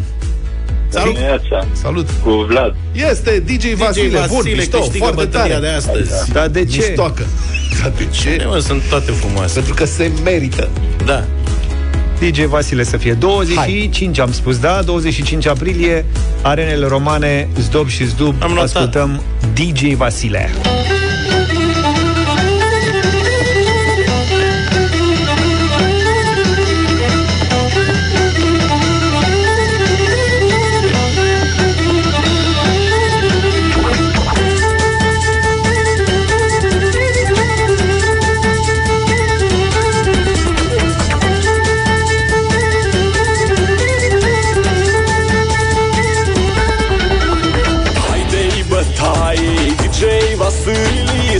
Salut. Dimineața. Salut. Cu Vlad. Este D J Vasile, D J Vasile bun, mișto, foarte tare de astăzi. Dar de ce? Miștoacă. Dar de ce? De, mă, sunt toate frumoase. Pentru că se merită. Da. D J Vasile să fie. douăzeci și cinci, hai. Am spus, da? douăzeci și cinci aprilie, Arenele Romane, Zdob și Zdub. Ascultăm D J Vasile.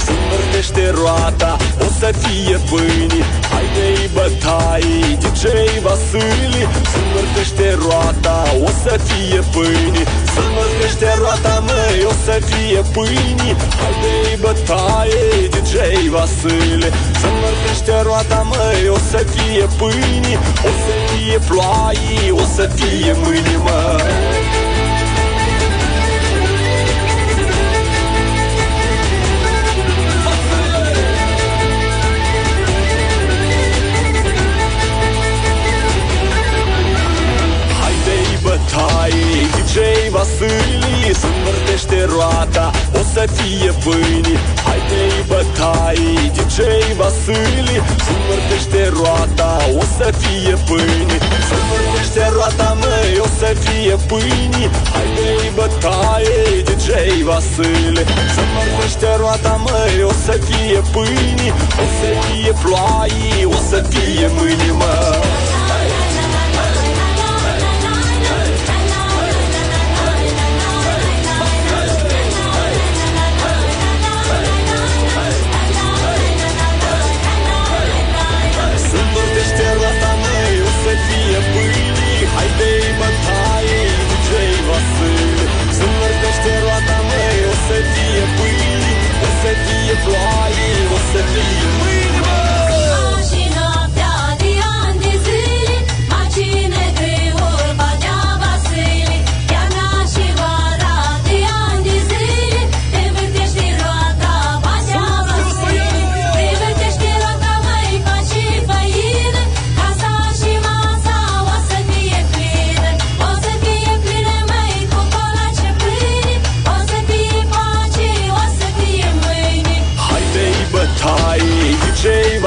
Se învârtește roata, o să fie pâini. Haidei bătaie, D J Vasile, se învârtește roata, o să fie pâini. Se învârtește roata, măi, o să fie pâini. Haidei bătaie, D J Vasile, se învârtește roata, măi, o să fie pâini. O să fie ploaie, o să fie mâine, măi. Bătaie, D J Vasile, se învârtește roata, o să fie pâini. Haidei bătaie, D J Vasile, se învârtește roata, o să fie pâini. Se învârtește roata, măi, o să fie pâini. Haidei bătaie, D J Vasile, se învârtește roata, măi, o să fie pâini. O să fie ploaie, o să fie mâine, mă. Să fie mâine, mă! Așa și noaptea de ani de zi.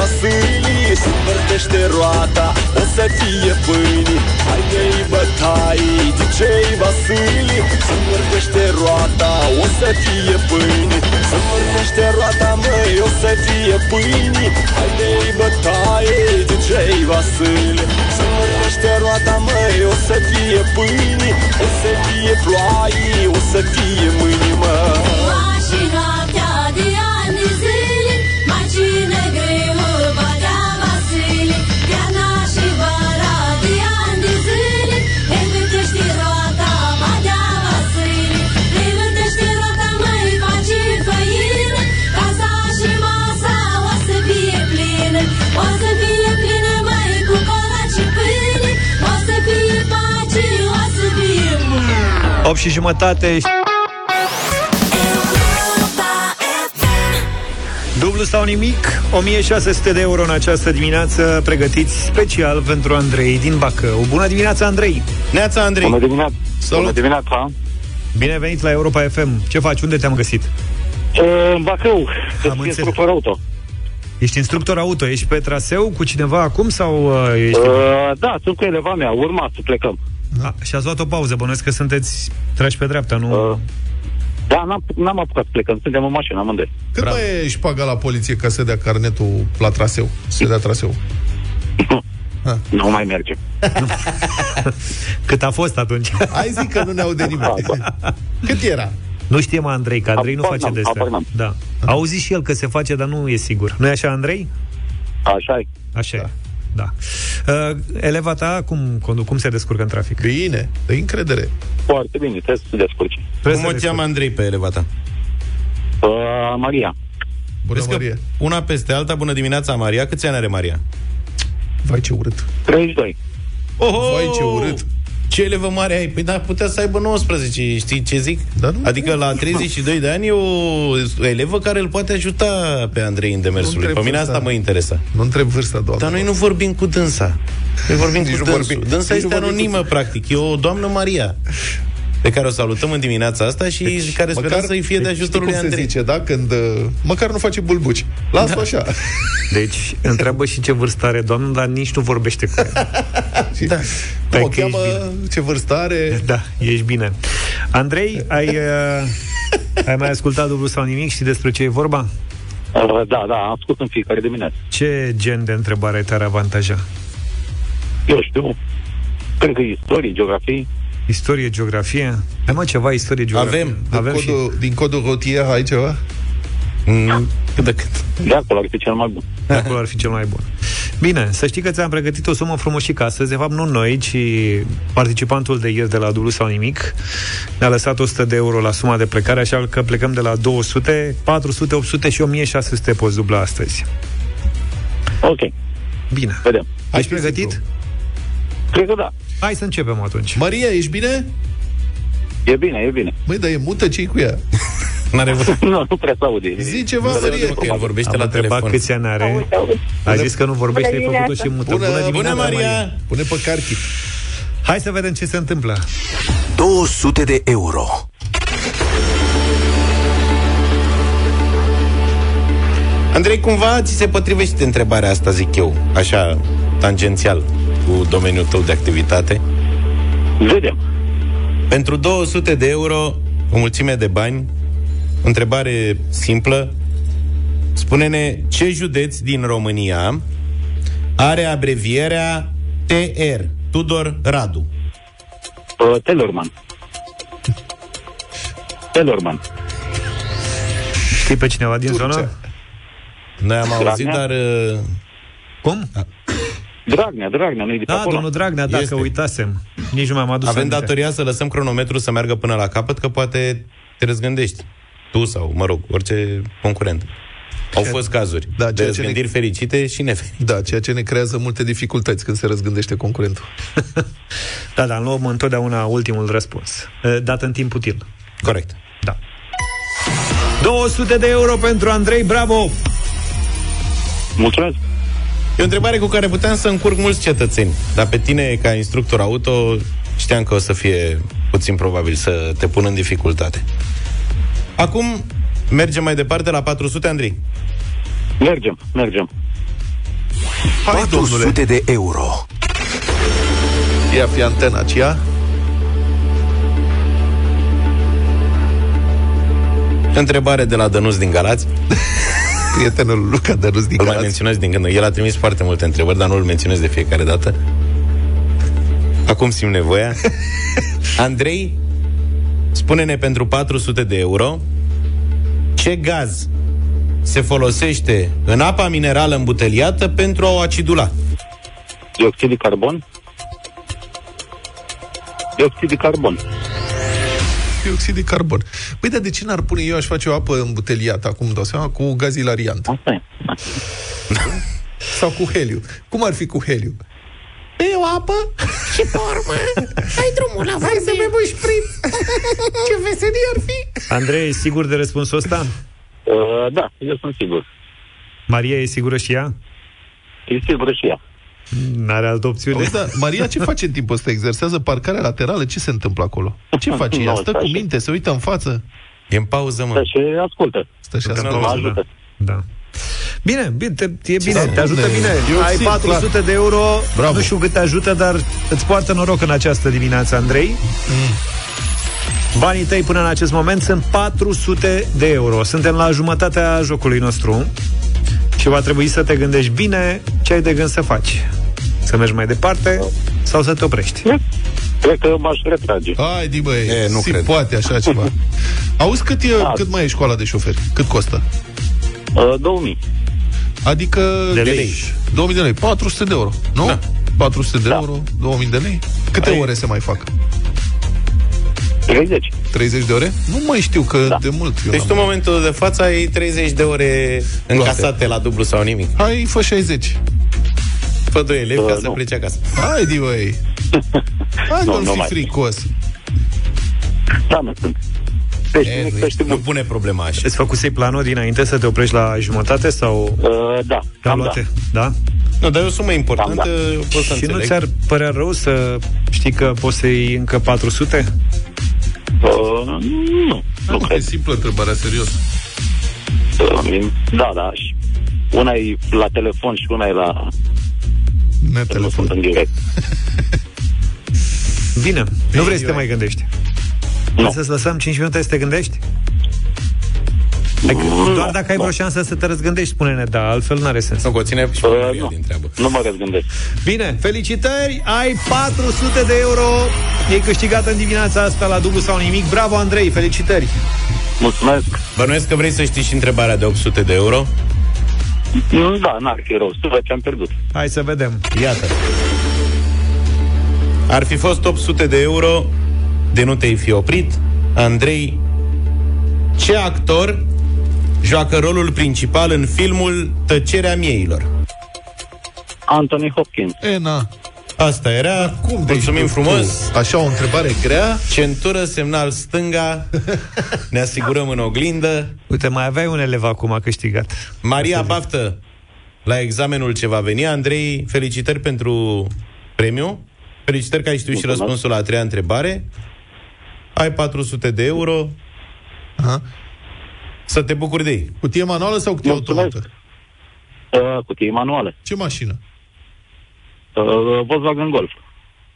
Vasile, împărtește roata, o să fie pâini. Hai de-i bătaii, D J Vasile, împărtește roata, o să fie pâini. Împărtește roata, măi, o să fie pâini. Hai de-i bătaii, D J Vasile, împărtește roata, măi, o să fie pâini. O să fie ploaie, o să fie mâini, mă. Și noaptea de ani de zile, mai cine greu bătea Vasile. Iarna și vara de ani de zile, învârtește roata, bătea Vasile. Învârtește roata, mai face făină, casa și masa o să fie plină. O să fie plină, mai cu colaci și pâine, o să fie pace, o să fie mâine. opt și jumătate. Dublu sau nimic, o mie șase sute de euro în această dimineață, pregătiți special pentru Andrei din Bacău. Bună dimineața, Andrei! Neața, Andrei! Bună dimineața! Salut. Bună dimineața! Bine venit la Europa F M! Ce faci? Unde te-am găsit? În Bacău, sunt instructor auto. Ești instructor auto, ești pe traseu cu cineva acum sau ești... Uh, da, sunt cu eleva mea, urma să plecăm. Ah, și ați luat o pauză, bănuiesc că sunteți trași pe dreapta, nu... Uh. Da, n-am, n-am apucat să plecăm, suntem în mașină amândoi. Cât Bravo. Mai e șpaga la poliție ca să dea carnetul la traseu? Să dea traseu? Nu mai merge. Cât a fost atunci? Ai zis că nu ne aude nimeni. Cât era? Nu știm, Andrei, că Andrei apar nu face de da. Auzi și el că se face, dar nu e sigur. Nu e așa, Andrei? Așa e. Așa da. e. Da. Uh, eleva ta, cum, cum se descurcă în trafic? Bine, de încredere. Foarte bine, trebuie să se descurce. Cum o cheamă Andrei pe eleva ta? Uh, Maria. Bună, Vezi Maria. Una peste alta, bună dimineața, Maria. Câți ani are Maria? Vai, ce urât. treizeci și doi. Oho! Vai, ce urât. Ce elevă mare ai? Păi da, putea să aibă nouăsprezece, știi ce zic? Da, nu, adică nu, la treizeci și doi de ani e o elevă care îl poate ajuta pe Andrei în demersul. Pe mine asta mă interesa. Nu întreb vârsta, doamnă. Dar noi nu vorbim cu dânsa. Noi vorbim cu dânsul. Vorbi. Dânsa este anonimă, cu... practic. E o doamnă Maria, pe care o salutăm în dimineața asta și deci, care sperăm să-i fie de ajutorul lui Andrei. Cum se zice, da? Când, măcar nu face bulbuci. Las-o da. Așa. Deci, întreabă și ce vârstă are doamna, dar nici nu vorbește cu ea. Da. Pe o cheamă ce vârstă are. Da, ești bine. Andrei, ai, uh, ai mai ascultat dublu sau nimic? Știi despre ce e vorba? Da, da, am ascult în fiecare dimineață. Ce gen de întrebare te-ar avantaja? Eu știu. Cred că istorie, geografie. Istorie, geografie? Avem ceva istorie, geografie? Avem. Avem din, codul, și... din codul rotier ai ceva? Mm, cât de cât. De acolo ar fi cel mai bun. De acolo ar fi cel mai bun. Bine, să știi că ți-am pregătit o sumă frumoșică astăzi. De fapt, nu noi, ci participantul de ieri de la dublu sau nimic ne-a lăsat o sută de euro la suma de plecare, așa că plecăm de la două sute, patru sute, opt sute și o mie șase sute poți dubla astăzi. Ok. Bine. Vedem. Ai pregătit? Cred că da. Hai să începem atunci. Maria, ești bine? E bine, e bine. Băi, dar e mută, ce-i cu ea? N-are văzut. Nu, nu prea s-aude. Zici ceva, Maria, că el vorbește la telefon. Am întrebat câți ani are. A zis că nu vorbește, e făcut-o și mută. Bună, bună, bună Maria. Maria! Pune pe carchi. Hai să vedem ce se întâmplă. două sute de euro. Andrei, cumva ți se potrivește întrebarea asta, zic eu. Așa, tangențial cu domeniul tău de activitate. Vedem. Pentru două sute de euro, o mulțime de bani, întrebare simplă. Spune-ne ce județ din România are abrevierea T R, Tudor Radu. Uh, Telorman. Telorman. Știi pe cineva din Turcia. Zonă? Noi am auzit, dar... Uh... Cum? A- Dragnea, Dragnea, nu-i de acolo. Da, domnul Dragnea, dacă este. Uitasem. Nici nu m-am adus. Avem datoria să lăsăm cronometrul să meargă până la capăt, că poate te răzgândești. Tu sau, mă rog, orice concurent. Au fost cazuri da, de răzgândiri ne... fericite și nefericite. Da, ceea ce ne creează multe dificultăți când se răzgândește concurentul. Da, dar luăm întotdeauna ultimul răspuns. Dat în timp util. Corect. Da. două sute de euro pentru Andrei, bravo! Mulțumesc! E o întrebare cu care puteam să încurc mulți cetățeni, dar pe tine, ca instructor auto, știam că o să fie puțin probabil să te pun în dificultate. Acum mergem mai departe la patru sute, Andrei? Mergem, mergem. Hai, patru sute de euro. Ia fi antena aceea. Întrebare de la Dănuț din Galați. Prietenul Luca Dănuț din Galați. Îl mai menționez din când. El a trimis foarte multe întrebări, dar nu îl menționez de fiecare dată. Acum simt nevoia. Andrei, spune-ne pentru patru sute de euro ce gaz se folosește în apa minerală îmbuteliată pentru a o acidula. Dioxid de carbon. Dioxid de carbon. Dioxid de carbon. Păi, dar de ce n-ar pune, eu aș face o apă îmbuteliată, acum dau seama, cu gaz hilariant? Asta e. Sau cu heliu. Cum ar fi cu heliu? Beu apă și pe urmă ai drumul la vase. Hai să bem un șpriț. Ce veselie ar fi. Andrei, e sigur de răspunsul ăsta? Uh, da, eu sunt sigur. Maria e sigură și ea? E sigură și ea. N-are altă opțiune. Auzi, da, Maria ce face în timpul ăsta? Exersează parcarea laterală? Ce se întâmplă acolo? Ce face? Ea stă cu minte, se uită în față? E în pauză, mă. Stă și ascultă. Stă și ascultă. Da. Bine, bine, te, e bine, te ajută bine. Ai patru sute de euro, bravo. Nu știu cât te ajută, dar îți poartă noroc în această dimineață, Andrei. Mm. Banii tăi până în acest moment sunt patru sute de euro. Suntem la jumătatea jocului nostru și va trebui să te gândești bine ce ai de gând să faci. Să mergi mai departe sau să te oprești. Cred că m-aș retrage. Hai, di băi, e, nu cred. Poate așa ceva. Auzi, cât, e, da. cât mai e școala de șoferi? Cât costă? două mii. Adică de lei. lei. două mii de lei, patru sute de euro, nu? Da. patru sute de euro, două mii de lei. Câte Ai... ore se mai fac? treizeci. treizeci de ore? Nu mai știu, că da. de mult. Deci tu în momentul de față ai treizeci de ore încasate la dublu sau nimic. Hai, fă șaizeci. Fă doi elevi uh, ca nu. să pleci acasă. Hai, di-băi. Hai, nu, nu fi fricos. Da, mă sunt. E, nu, nu pune problema așa. Îți făcusei planul dinainte să te oprești la jumătate sau... Uh, da, cam da. da. Nu, dar e o sumă importantă, da. pot să Și înțeleg. nu ți-ar părea rău să știi că poți să iei încă patru sute? Uh, nu. Nu, nu e simplă întrebarea, serios. Uh, da, da. Una e la telefon și una e la... Ne telefon. În direct. Bine, Pe nu vrei să te mai gândești. No. Să-ți lăsăm cinci minute să te gândești? Adică, doar dacă ai vreo șansă să te răzgândești, spune-ne, da, altfel n-are sens. Nu, o ține și uh, nu. Din treabă. Nu mă răzgândesc. Bine, felicitări, ai patru sute de euro. E câștigat în dimineața asta la dublu sau nimic. Bravo, Andrei, felicitări. Mulțumesc. Bănuiesc că vrei să știi și întrebarea de opt sute de euro. Da, n-ar fi rău, să văd ce am pierdut. Hai să vedem. Iată. Ar fi fost opt sute de euro de nu te-ai fi oprit. Andrei, ce actor joacă rolul principal în filmul Tăcerea Mieilor? Anthony Hopkins. E, na. Asta era. Cum Mulțumim frumos. Tu? Așa o întrebare grea. Centură, semnal stânga. Ne asigurăm în oglindă. Uite, mai aveai un elev acum, a câștigat. Maria, baftă la examenul ce va veni. Andrei, felicitări pentru premiu. Felicitări că ai știut și răspunsul la a treia întrebare. Ai patru sute de euro. Aha. Să te bucuri de ei. Cutie manuală sau cutie automată? Uh, cutie manuală. Ce mașină? Uh, Volkswagen Golf.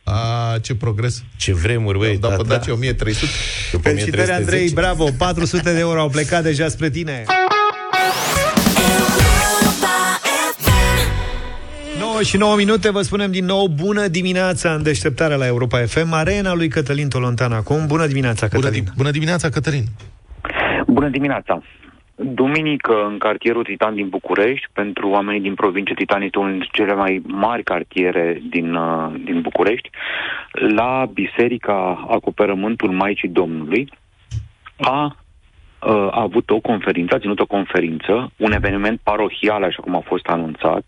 A, ce progres. Ce vremuri, băi. Da, da, da. o mie trei sute. Felicitări, Andrei, bravo. patru sute de euro au plecat deja spre tine. nouă și nouă minute, vă spunem din nou bună dimineața în deșteptarea la Europa F M. Arena lui Cătălin Tolontan acum. Bună dimineața, Cătălin. Bună, bună dimineața, Cătălin. Bună dimineața. Duminică, în cartierul Titan din București, pentru oamenii din provincie, Titan este unul dintre cele mai mari cartiere din, din București, la Biserica Acoperământul Maicii Domnului, a a avut o conferință, a ținut o conferință, un eveniment parohial, așa cum a fost anunțat,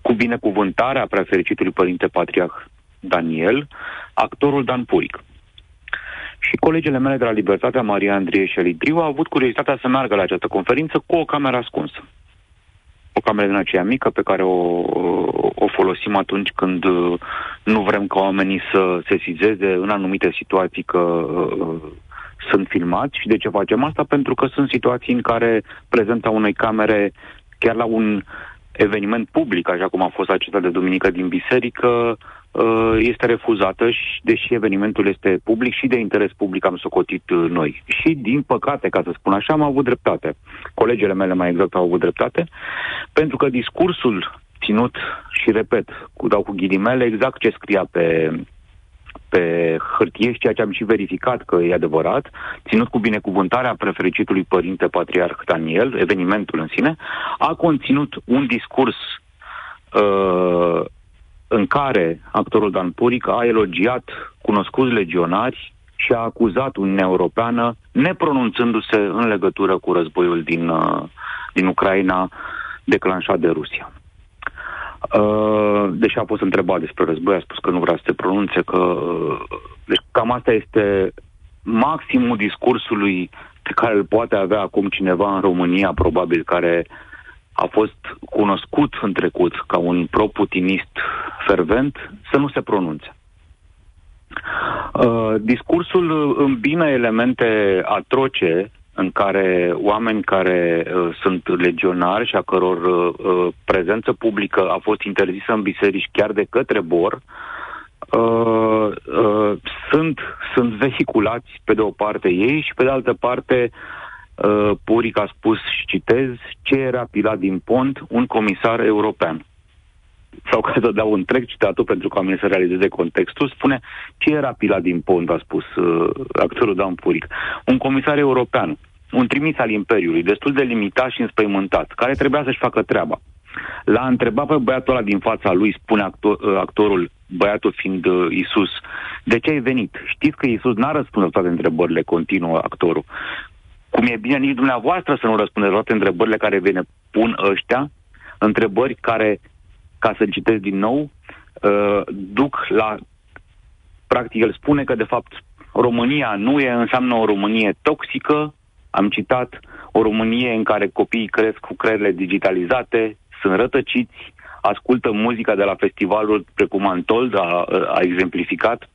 cu binecuvântarea preafericitului Părinte Patriarh Daniel, actorul Dan Puric. Și colegele mele de la Libertatea, Maria, Andrei și Elidriu, au avut curiozitatea să meargă la această conferință cu o cameră ascunsă. O cameră din aceea mică pe care o, o folosim atunci când nu vrem ca oamenii să se sesizeze în anumite situații că... sunt filmați. Și de ce facem asta? Pentru că sunt situații în care prezența unei camere, chiar la un eveniment public, așa cum a fost acesta de duminică din biserică, este refuzată, și deși evenimentul este public și de interes public am socotit noi. Și din păcate, ca să spun așa, am avut dreptate. Colegele mele, mai exact, au avut dreptate, pentru că discursul ținut, și repet, cu dau cu ghilimele, exact ce scria pe pe hârtie și ceea ce am și verificat că e adevărat, ținut cu binecuvântarea prefericitului Părinte Patriarh Daniel, evenimentul în sine, a conținut un discurs uh, în care actorul Dan Puric a elogiat cunoscuți legionari și a acuzat Uniunea Europeană, nepronunțându-se în legătură cu războiul din, uh, din Ucraina declanșat de Rusia. Uh, deși a fost întrebat despre război, a spus că nu vrea să se pronunțe, că uh, deci cam asta este maximul discursului pe care îl poate avea acum cineva în România, probabil, care a fost cunoscut în trecut ca un pro-putinist fervent, să nu se pronunțe. Uh, discursul îmbină elemente atroce în care oameni care uh, sunt legionari și a căror uh, prezență publică a fost interzisă în biserici chiar de către BOR, uh, uh, sunt, sunt vehiculați pe de o parte ei și pe de altă parte uh, Puric a spus, și citez, ce era Pilat din Pont, un comisar european. Sau ca să dau întreg citatul pentru că oamenii să realizeze contextul, spune ce era Pilat din Pont, a spus uh, actorul Dan Puric, un comisar european, un trimis al Imperiului, destul de limitat și înspăimântat, care trebuia să-și facă treaba. L-a întrebat pe băiatul ăla din fața lui, spune actor, actorul, băiatul fiind uh, Iisus, de ce ai venit? Știți că Iisus n-a răspuns la toate întrebările, continuă actorul. Cum e bine nici dumneavoastră să nu răspundeți la toate întrebările care vine pun ăștia, întrebări care, ca să citesc din nou, uh, duc la... Practic, el spune că, de fapt, România nu e, înseamnă o Românie toxică, am citat, o Românie în care copiii cresc cu creierile digitalizate, sunt rătăciți, ascultă muzica de la festivaluri precum Antold, a, a exemplificat,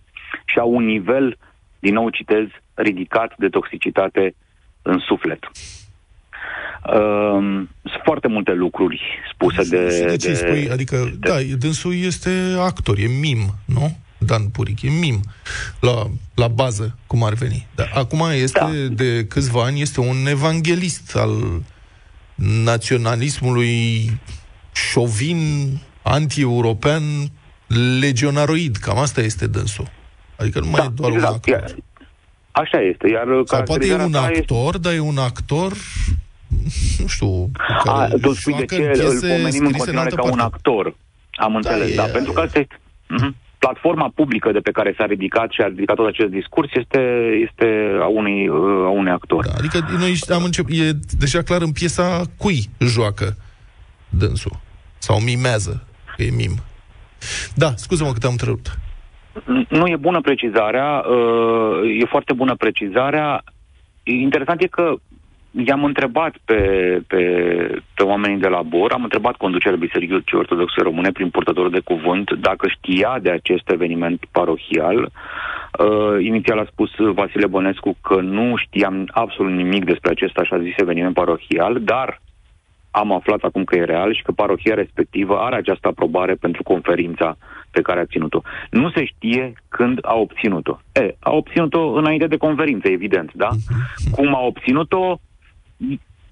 și au un nivel, din nou citez, ridicat de toxicitate în suflet. Um, sunt foarte multe lucruri spuse de... de, ce de spui? Adică, de, da, dânsul este actor, e mim, nu? Dan Puric, e mim la, la bază, cum ar veni. Dar acum este, da. de câțiva ani, este un evanghelist al naționalismului șovin, anti-european, legionaroid. Cam asta este dânsul. Adică nu mai da, e doar exact, un actor. Iar, așa este. Iar sau poate e un actor, e... dar e un actor... Nu știu, a, tu spui de ce îl pomenim în continuare în ca parte. Un actor. Am înțeles, da, da e, pentru că asta este uh-huh. platforma publică de pe care s-a ridicat și a ridicat tot acest discurs este, este a unui, a unui actor, da. Adică noi am început, e deja clar în piesa cui joacă dânsul, sau mimează, că e mim. Da, scuze-mă că te-am întrerupt. Nu, e bună precizarea. E foarte bună precizarea. Interesant e că i-am întrebat pe, pe, pe oamenii de la BOR, am întrebat conducerea Bisericii Ortodoxe Române prin purtătorul de cuvânt dacă știa de acest eveniment parohial. Uh, inițial a spus Vasile Bănescu că nu știam absolut nimic despre acest așa zis eveniment parohial, dar am aflat acum că e real și că parohia respectivă are această aprobare pentru conferința pe care a ținut-o. Nu se știe când a obținut-o. E, a obținut-o înainte de conferință, evident, da? Cum a obținut-o,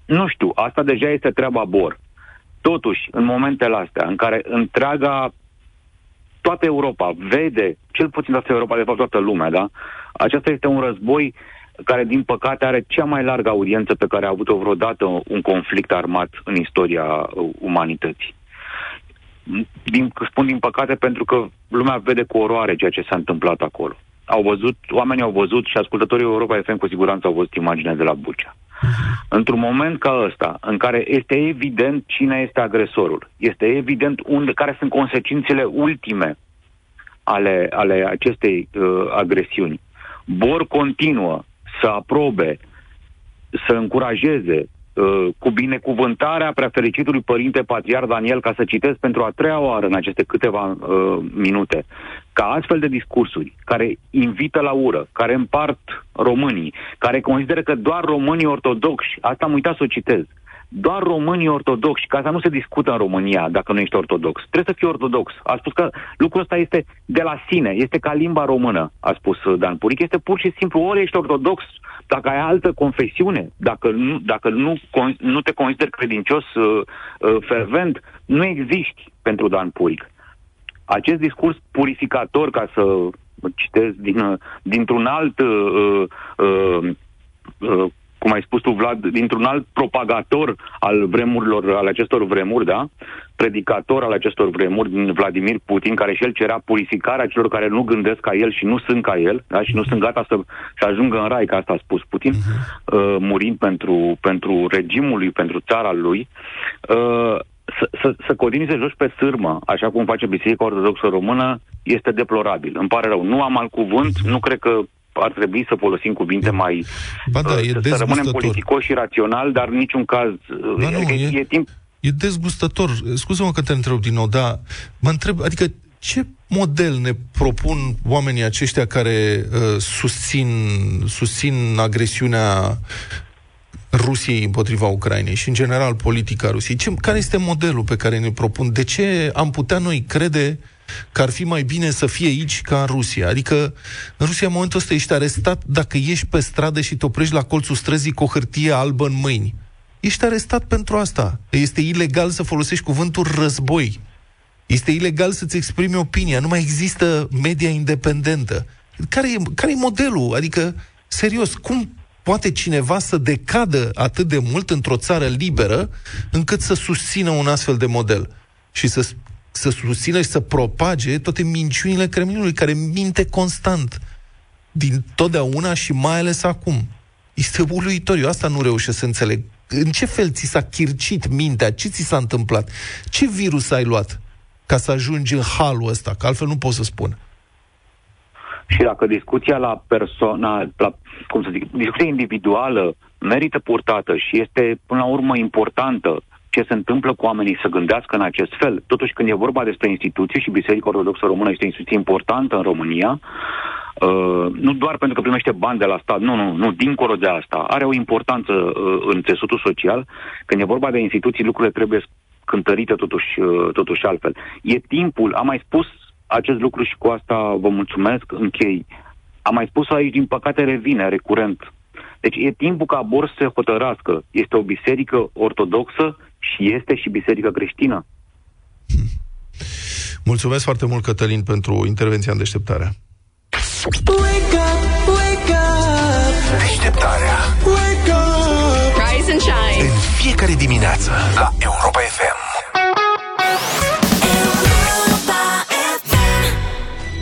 nu știu, asta deja este treaba BOR. Totuși, în momentele astea în care întreaga, toată Europa vede, cel puțin toată Europa, de fapt toată lumea, da? Acesta este un război care, din păcate, are cea mai largă audiență pe care a avut-o vreodată un conflict armat în istoria umanității. Din, spun din păcate pentru că lumea vede cu oroare ceea ce s-a întâmplat acolo. Au văzut, oamenii au văzut și ascultătorii Europa F M cu siguranță au văzut imaginea de la Bucea. Într-un moment ca ăsta, în care este evident cine este agresorul, este evident unde, care sunt consecințele ultime ale, ale acestei uh, agresiuni, BOR continuă să aprobe, să încurajeze uh, cu binecuvântarea preafericitului Părinte Patriarh Daniel, ca să citesc pentru a treia oară în aceste câteva uh, minute, ca astfel de discursuri care invită la ură, care împart românii, care consideră că doar românii ortodoxi, asta am uitat să o citez, doar românii ortodoxi, că asta nu se discută în România dacă nu ești ortodox. Trebuie să fii ortodox. A spus că lucrul ăsta este de la sine, este ca limba română, a spus Dan Puric. Este pur și simplu, ori ești ortodox, dacă ai altă confesiune, dacă nu, dacă nu, nu te consideri credincios uh, uh, fervent, nu existi pentru Dan Puric. Acest discurs purificator, ca să citesc din, dintr-un alt... Uh, uh, uh, cum ai spus tu, Vlad, dintr-un alt propagator al vremurilor, al acestor vremuri, da? Predicator al acestor vremuri, din Vladimir Putin, care și el cerea purificarea celor care nu gândesc ca el și nu sunt ca el, da? Și nu sunt gata să, să ajungă în rai, că asta a spus Putin, uh, murind pentru, pentru regimul lui, pentru țara lui, uh, să, să, să continui să joci pe sârmă, așa cum face Biserica Ortodoxă Română, este deplorabil. Îmi pare rău. Nu am alt cuvânt, nu cred că ar trebui să folosim cuvinte mai... Ba da, e să rămânem politicoși și rațional, dar în niciun caz... Ba nu, e, e, timp... e dezgustător. Scuze-mă că te întreb din nou, dar mă întreb, adică ce model ne propun oamenii aceștia care uh, susțin, susțin agresiunea Rusiei împotriva Ucrainei și, în general, politica Rusiei? Ce, care este modelul pe care ne propun? De ce am putea noi crede că ar fi mai bine să fie aici ca în Rusia? Adică, în Rusia, în momentul ăsta, ești arestat dacă ieși pe stradă și te oprești la colțul străzii cu o hârtie albă în mâini. Ești arestat pentru asta. Este ilegal să folosești cuvântul război. Este ilegal să-ți exprimi opinia. Nu mai există media independentă. Care e, care e modelul? Adică, serios, cum poate cineva să decadă atât de mult într-o țară liberă încât să susțină un astfel de model? Și să... să susțină și să propage toate minciunile Kremlinului, care minte constant, din totdeauna și mai ales acum. Este uluitor, eu asta nu reușesc să înțeleg. În ce fel ți s-a chircit mintea? Ce ți s-a întâmplat? Ce virus ai luat ca să ajungi în halul ăsta? Că altfel nu pot să spun. Și dacă discuția la persoana, la, cum să zic, discuția individuală merită purtată și este până la urmă importantă, ce se întâmplă cu oamenii să gândească în acest fel. Totuși, când e vorba despre instituții, și Biserica Ortodoxă Română este o instituție importantă în România, uh, nu doar pentru că primește bani de la stat, nu, nu, nu, dincolo de asta, are o importanță uh, în țesutul social. Când e vorba de instituții, lucrurile trebuie cântărite totuși, uh, totuși altfel. E timpul, am mai spus acest lucru și cu asta vă mulțumesc, închei. Am mai spus aici, din păcate revine, recurent. Deci e timpul ca Bor să se hotărască. Este o biserică ortodoxă și este și biserică creștină. Mulțumesc foarte mult, Cătălin, pentru intervenția în deșteptarea. Wake up, wake up. Deșteptarea. Wake up. Rise and shine. În fiecare dimineață la Europa F M.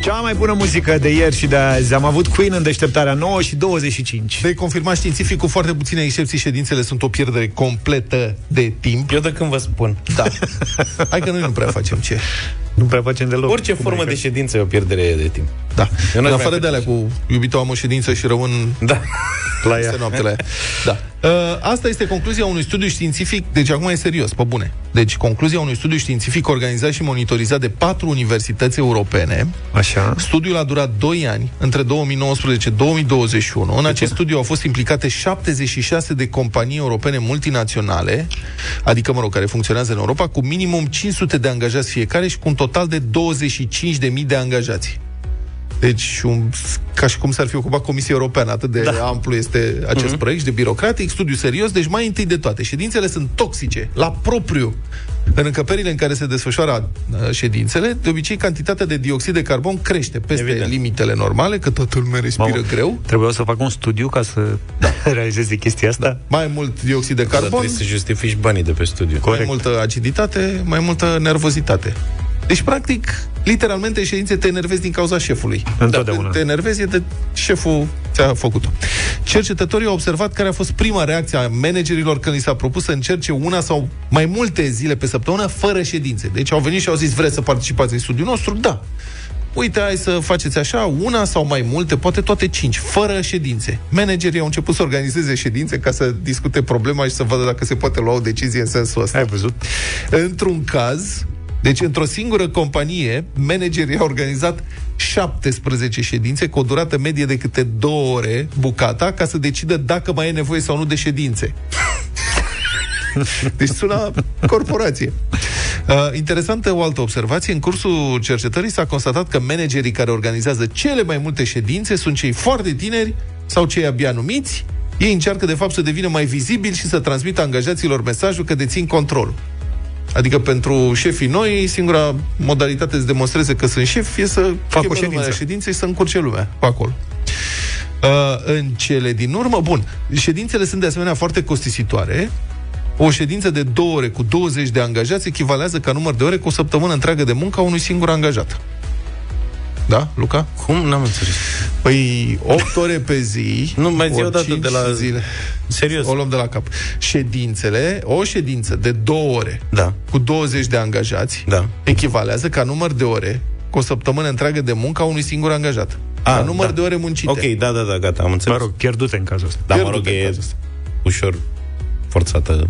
Cea mai bună muzică de ieri și de azi. Am avut Queen în deșteptarea, nouă și douăzeci și cinci. Vei confirma științific, cu foarte puține excepții, ședințele sunt o pierdere completă de timp. Eu de când vă spun. Da. Hai că noi nu prea facem ce. Nu prea facem deloc. Orice formă mai de mai ședință e o pierdere de timp. Da. În afară de alea cu iubito am o ședință și rămân... Da. La ea. Noaptele. Da. Uh, asta este concluzia unui studiu științific, deci acum e serios, pe bune. Deci concluzia unui studiu științific organizat și monitorizat de patru universități europene. Așa. Studiul a durat doi ani, între două mii nouăsprezece două mii douăzeci și unu. În acest studiu au fost implicate șaptezeci și șase de companii europene multinaționale, adică, mă rog, care funcționează în Europa, cu minimum cinci sute de angajați fiecare și cu un total de douăzeci și cinci de mii de angajați. Deci, un, ca și cum s-ar fi ocupat Comisia Europeană, atât de da. amplu este acest mm-hmm. proiect, de birocratic, studiu serios, deci mai întâi de toate. Ședințele sunt toxice, la propriu. În încăperile în care se desfășoară ședințele, de obicei, cantitatea de dioxid de carbon crește peste Evident. limitele normale, că toată lumea respiră Mamă, greu. Trebuia să fac un studiu ca să da. realizeze chestia asta? Da. Mai mult dioxid de carbon. Dar trebuie să justifici banii de pe studiu. Corect. Mai multă aciditate, mai multă nervozitate. Deci, practic, literalmente, ședințe te enervezi din cauza șefului. Întotdeauna. Dacă te enervezi, e de șeful ți-a făcut-o. Cercetătorii au observat care a fost prima reacție a managerilor când li s-a propus să încerce una sau mai multe zile pe săptămână fără ședințe. Deci au venit și au zis, vreți să participați în studiul nostru? Da. Uite, hai să faceți așa, una sau mai multe, poate toate cinci, fără ședințe. Managerii au început să organizeze ședințe ca să discute problema și să vadă dacă se poate lua o decizie în sensul ăsta. Ai văzut? Într-un caz... Deci, într-o singură companie, managerii au organizat șaptesprezece ședințe cu o durată medie de câte două ore bucata, ca să decidă dacă mai e nevoie sau nu de ședințe. Deci sună corporație. Uh, interesantă o altă observație. În cursul cercetării s-a constatat că managerii care organizează cele mai multe ședințe sunt cei foarte tineri sau cei abia numiți. Ei încearcă, de fapt, să devină mai vizibili și să transmită angajaților mesajul că dețin controlul. Adică pentru șefii noi, singura modalitate să demonstreze că sunt șef e să facă o ședință la ședințe și să încurce lumea pe acolo. Uh, în cele din urmă, bun, ședințele sunt de asemenea foarte costisitoare. O ședință de două ore cu douăzeci de angajați echivalează ca număr de ore cu o săptămână întreagă de muncă a unui singur angajat. Da, Luca? Cum? N-am înțeles. Păi opt ore pe zi. Nu, mai zi o dată de la zile. Serios. O luăm de la cap. Ședințele, o ședință de două ore, da, cu douăzeci de angajați, da, echivalează ca număr de ore cu o săptămână întreagă de muncă a unui singur angajat. A, ca număr, da, de ore muncite. Ok, da, da, da, gata, am înțeles. Mă rog, pierdute în cazul ăsta. Dar mă rog, e ușor forțată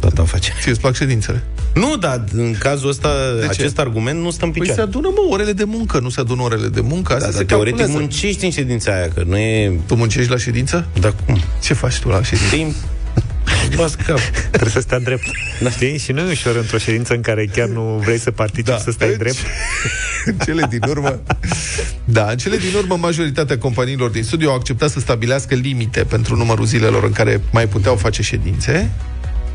data afacere. Ți-ți plac ședințele? Nu, dar în cazul ăsta, acest argument nu stă în picioare. Păi se adună, mă, orele de muncă, nu se adună orele de muncă. Da, dar teoretic muncești în ședința aia, că nu e... Tu muncești la ședință? Da, cum? Ce faci tu la ședință? Timp. Trebuie să stea drept. Da. Știi? Și nu e ușor într-o ședință în care chiar nu vrei să participi, da, să stai drept. În cele din urmă, da, în cele din urmă, majoritatea companiilor din studiu au acceptat să stabilească limite pentru numărul zilelor în care mai puteau face ședințe.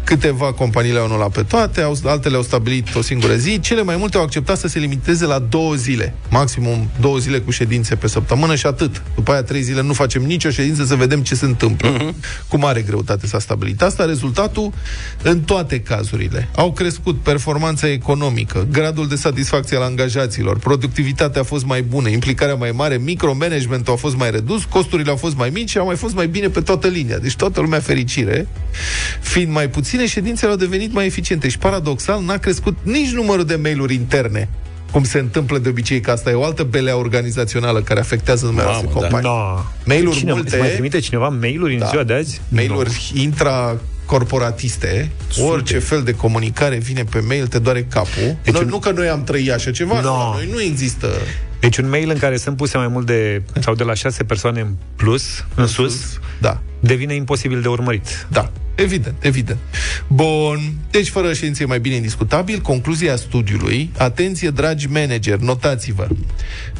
Câteva companii le-au anulat pe toate, au, altele au stabilit o singură zi. Cele mai multe au acceptat să se limiteze la două zile. Maximum două zile cu ședințe pe săptămână și atât. După aia trei zile nu facem nicio ședință să vedem ce se întâmplă. Uh-huh. Cu mare greutate s-a stabilit asta. Rezultatul, în toate cazurile, au crescut performanța economică, gradul de satisfacție al angajaților, productivitatea a fost mai bună, implicarea mai mare, micromanagementul a fost mai redus, costurile au fost mai mici și au mai fost mai bine pe toată linia. Deci toată lumea fericire, fiind mai puțin, ședințele au devenit mai eficiente și, paradoxal, n-a crescut nici numărul de mail-uri interne, cum se întâmplă de obicei, că asta e o altă belea organizațională care afectează numeroase companii. Da. No. Mail-uri Cine, multe... mai trimite cineva mail-uri în, da, ziua de azi? Mail-uri no. intra... corporatiste, Sute. orice fel de comunicare vine pe mail, te doare capul. Deci noi, un... Nu că noi am trăit așa ceva, no. la noi nu există. Deci un mail în care sunt puse mai mult de, sau de la șase persoane în plus, în, în sus, sus da. devine imposibil de urmărit. Da, evident, evident. Bun, deci fără știință e mai bine indiscutabil. Concluzia studiului, atenție dragi manageri, notați-vă.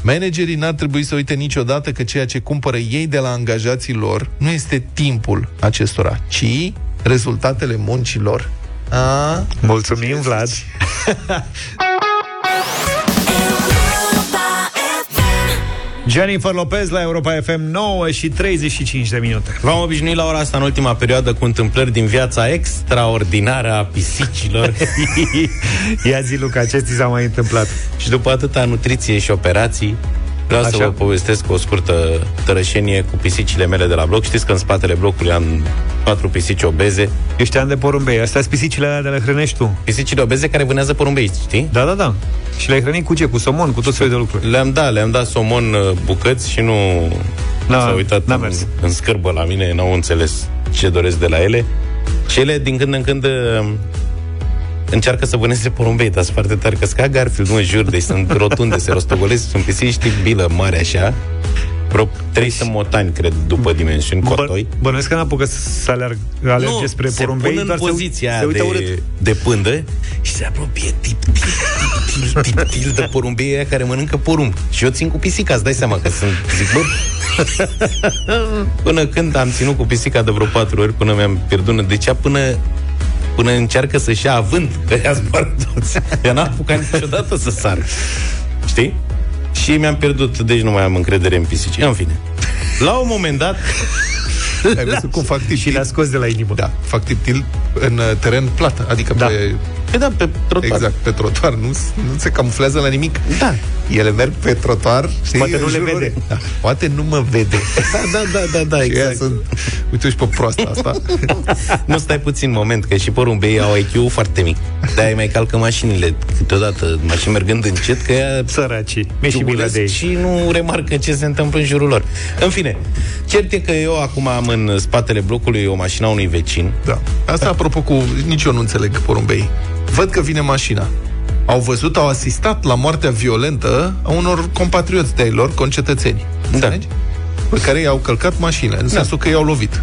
Managerii n-ar trebui să uite niciodată că ceea ce cumpără ei de la angajații lor nu este timpul acestora, ci... rezultatele muncilor. A? Mulțumim, Vlad! Jennifer Lopez la Europa F M, nouă și treizeci și cinci de minute. V-am obișnuit la ora asta în ultima perioadă cu întâmplări din viața extraordinară a pisicilor. Ia zi, Luca, ce ți s-a mai întâmplat? Și după atâta nutriție și operații, vreau Așa. să vă povestesc o scurtă tărășenie cu pisicile mele de la bloc. Știți că în spatele blocului am patru pisici obeze. Ești an de porumbei. Astea sunt pisicile alea de le hrănești tu. Pisicile obeze care vânează porumbei, știi? Da, da, da. Și le-ai hrănit cu ce? Cu somon, cu tot felul de lucruri. Le-am dat, le-am dat somon bucăți și nu da, s-au uitat în, în scârbă la mine, n-au înțeles ce doresc de la ele. Și ele, din când în când... încearcă să vâneze porumbei, dar sunt foarte tare, că sunt ca Garfield, mă jur, deci sunt rotunde, se rostogolesc, sunt pisici, știi, bilă mare așa, vreo trei sute motani, cred, după dimensiuni, cotoi. Bă, bănuiesc că n-apucă să alerg, alerge nu, spre porumbei, dar se pun în poziția se, se de, de pândă și se apropie tip, tip, tip, tip, tip, tip de porumbeii aia care mănâncă porumb. Și eu țin cu pisica, îți dai seama că sunt, zic, bă, până când am ținut cu pisica de vreo patru ori, până mi-am pierdut, de cea până... până încearcă să-și ia avânt, că ea zboară toți. Ea n-a apucat niciodată să sară. Știi? Și mi-am pierdut, deci nu mai am încredere în pisici. În fine. La un moment dat... Ai văzut cum fac tiptil? Și l-a scos de la inimă. Da, fac tiptil în teren plat, adică da. pe... Păi da, pe trotuar. Exact, pe trotuar. Nu, nu se camuflează la nimic. Da. Ele merg pe trotuar. Știi, poate nu le vede. Ori... Da. Poate nu mă vede. Da, da, da, da, da exact. Sunt... Uite-o și pe proasta asta. Nu, stai puțin moment, că și porumbeii au I Q foarte mic. De-aia mai calcă mașinile câteodată, mașini mergând încet, că ea... Săracii. Și, și nu remarcă ce se întâmplă în jurul lor. În fine, cert e că eu acum am în spatele blocului o mașină a unui vecin. Da. Asta apropo cu... Nici eu nu înțeleg porumbeii. Văd că vine mașina. Au văzut, au asistat la moartea violentă a unor compatrioți de-ai lor, concetățeni. Da. Pe care i-au călcat mașina, în da. sensul că i-au lovit.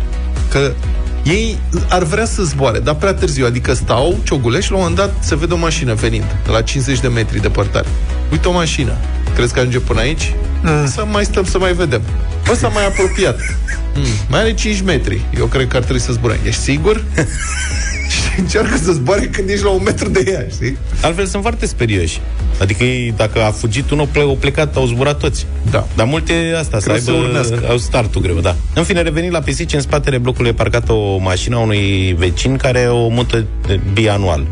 Că Ei ar vrea să zboare, dar prea târziu, adică stau, ciogulești, la un moment dat se vede o mașină venind, la cincizeci de metri departare. Uite o mașină. Crezi că ajunge până aici? Mm. Să mai stăm, să mai vedem. Bă, s-a mai apropiat. Mm. Mai are cinci metri. Eu cred că ar trebui să zburăm. Ești sigur? Și încearcă să zboare când ești la un metru de ea, știi? Altfel sunt foarte serioși. Adică ei, dacă a fugit unul, au plecat, au zburat toți. Da. Dar multe asta, să aibă, au startul greu, da. În fine, revenind la pisici, în spatele blocului e parcată o mașină a unui vecin care o mută bianual.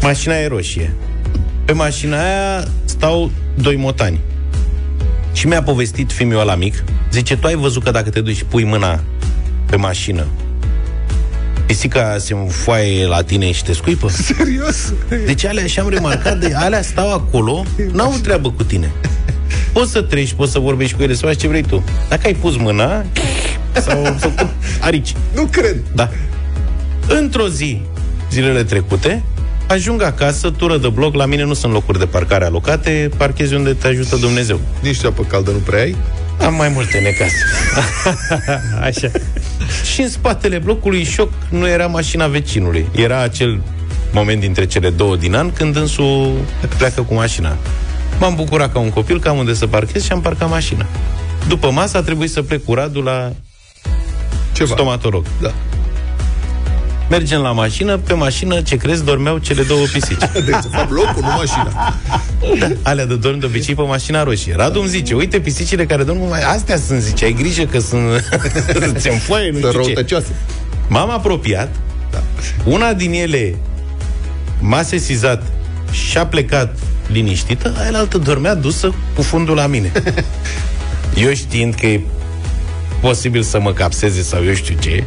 Mașina e roșie. Pe mașina aia stau doi motani. Și mi-a povestit fiul ăla mic, zice, tu ai văzut că dacă te duci și pui mâna pe mașină, pisica se înfoaie la tine și te scuipă? Serios? Deci alea, și am remarcat, de, alea stau acolo, n-au treabă cu tine. Poți să treci, poți să vorbești cu ele, să faci ce vrei tu. Dacă ai pus mâna, sau făcut arici. Nu cred. Da. Într-o zi, zilele trecute, ajung acasă, tură de bloc, la mine nu sunt locuri de parcare alocate, parchezi unde te ajută Dumnezeu. Nici apă caldă nu prea ai? Am mai multe necase. Așa. Și în spatele blocului, șoc, nu era mașina vecinului. Era acel moment dintre cele două din an când însul pleacă cu mașina. M-am bucurat ca un copil, că am unde să parchez și am parcat mașina. După masă a trebuit să plec cu Radu la ceva, stomatolog. Da. Mergem la mașină, pe mașină, ce crezi, dormeau cele două pisici. Deci se fac locul, nu mașina. Alea de dorm de obicei pe mașina roșie. Radu îmi zice, uite pisicile care dorm, astea sunt, zice, ai grijă că sunt se înfoaie, nu știu ce. M-am apropiat, da. Una din ele m-a sesizat și a plecat liniștită, aia altă dormea dusă cu fundul la mine. Eu știind că e posibil să mă capseze sau eu știu ce,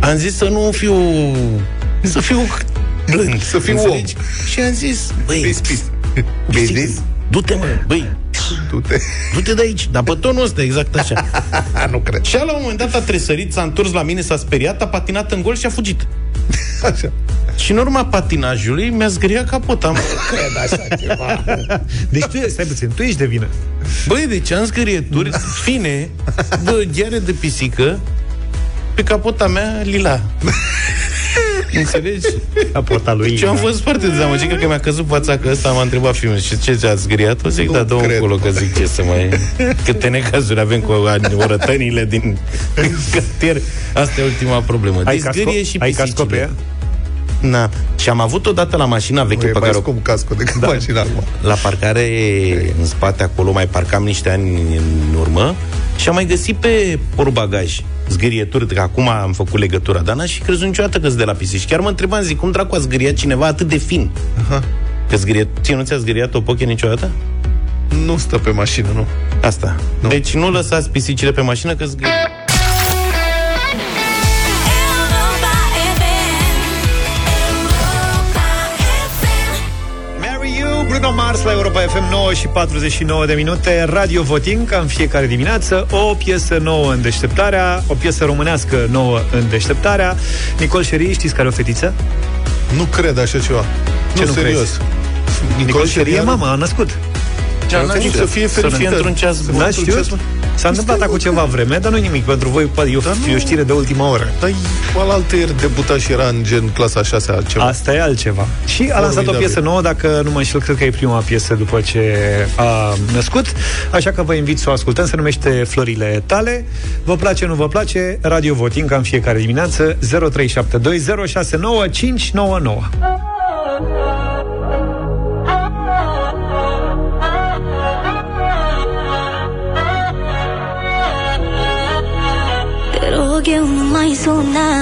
am zis să nu fiu... Să fiu blând. Să fiu om. Și am zis, băi... Vezi? Du-te, mă, băi. Du-te. Du-te de aici. Dar pe tonul ăsta, exact așa. Nu cred. Și la un moment dat a tresărit, s-a întors la mine, s-a speriat, a patinat în gol și a fugit. Așa. Și în urma patinajului mi-a zgâriat capota. Nu cred așa ceva. Deci tu, stai puțin, tu ești de vină. Băi, deci am zgârieturi fine, de gheare de pisică, pe capota mea, lila. Înțelegi? Capota lui Lila. Și am fost foarte dezamăgit, cred că mi-a căzut fața că ăsta, m-a întrebat filmul, și ce ți-a zgâriat? O zic, da, dă încolo, că zic, ce să mai... Câte necazuri avem cu orătănile din cartier. Asta e ultima problemă. Ai zgârie și pisicile. Ai casco pe ea? Na. Și am avut odată la mașina veche, pe care o... cum casco decât da. Mașina acum. La parcare, e. În spate, acolo, mai parcam niște ani în urmă și am mai găsit pe porbagaj zgârieturi, că acum am făcut legătura, dar n-aș fi crezut niciodată că sunt de la pisici. Chiar mă întrebam, zic, cum dracu a zgâriat cineva atât de fin? Aha. Că zgârie... Ție nu ți-a zgâriat o poche niciodată? Nu stă pe mașină, nu. Asta. Nu. Deci nu lăsați pisicile pe mașină, că zgârie... Mars la Europa F M, nouă și patruzeci și nouă de minute, Radio Voting, ca în fiecare dimineață, o piesă nouă în deșteptarea, o piesă românească nouă în deșteptarea. Nicole Cherry, știți care o fetiță? Nu cred așa ceva. Ce nu, nu serios. Nicole, Nicole Cherry e mama, a născut. Ce n-a știut să fie fericită într-un ceas bun. N-a știut? S-a întâmplat acum ceva vreme, dar nu nimic. Pentru voi, eu e o știre de ultima oră. Dar alaltă ieri debuta și era în gen clasa șasea ceva. Asta e altceva. Și a lansat o piesă nouă, dacă nu mă înșel, cred că e prima piesă după ce a născut. Așa că vă invit să o ascultăm, se numește Florile Tale. Vă place, nu vă place? Radio Voting, ca în fiecare dimineață, zero trei șapte doi zero șase nouă cinci nouă nouă. Eu nu mai suna,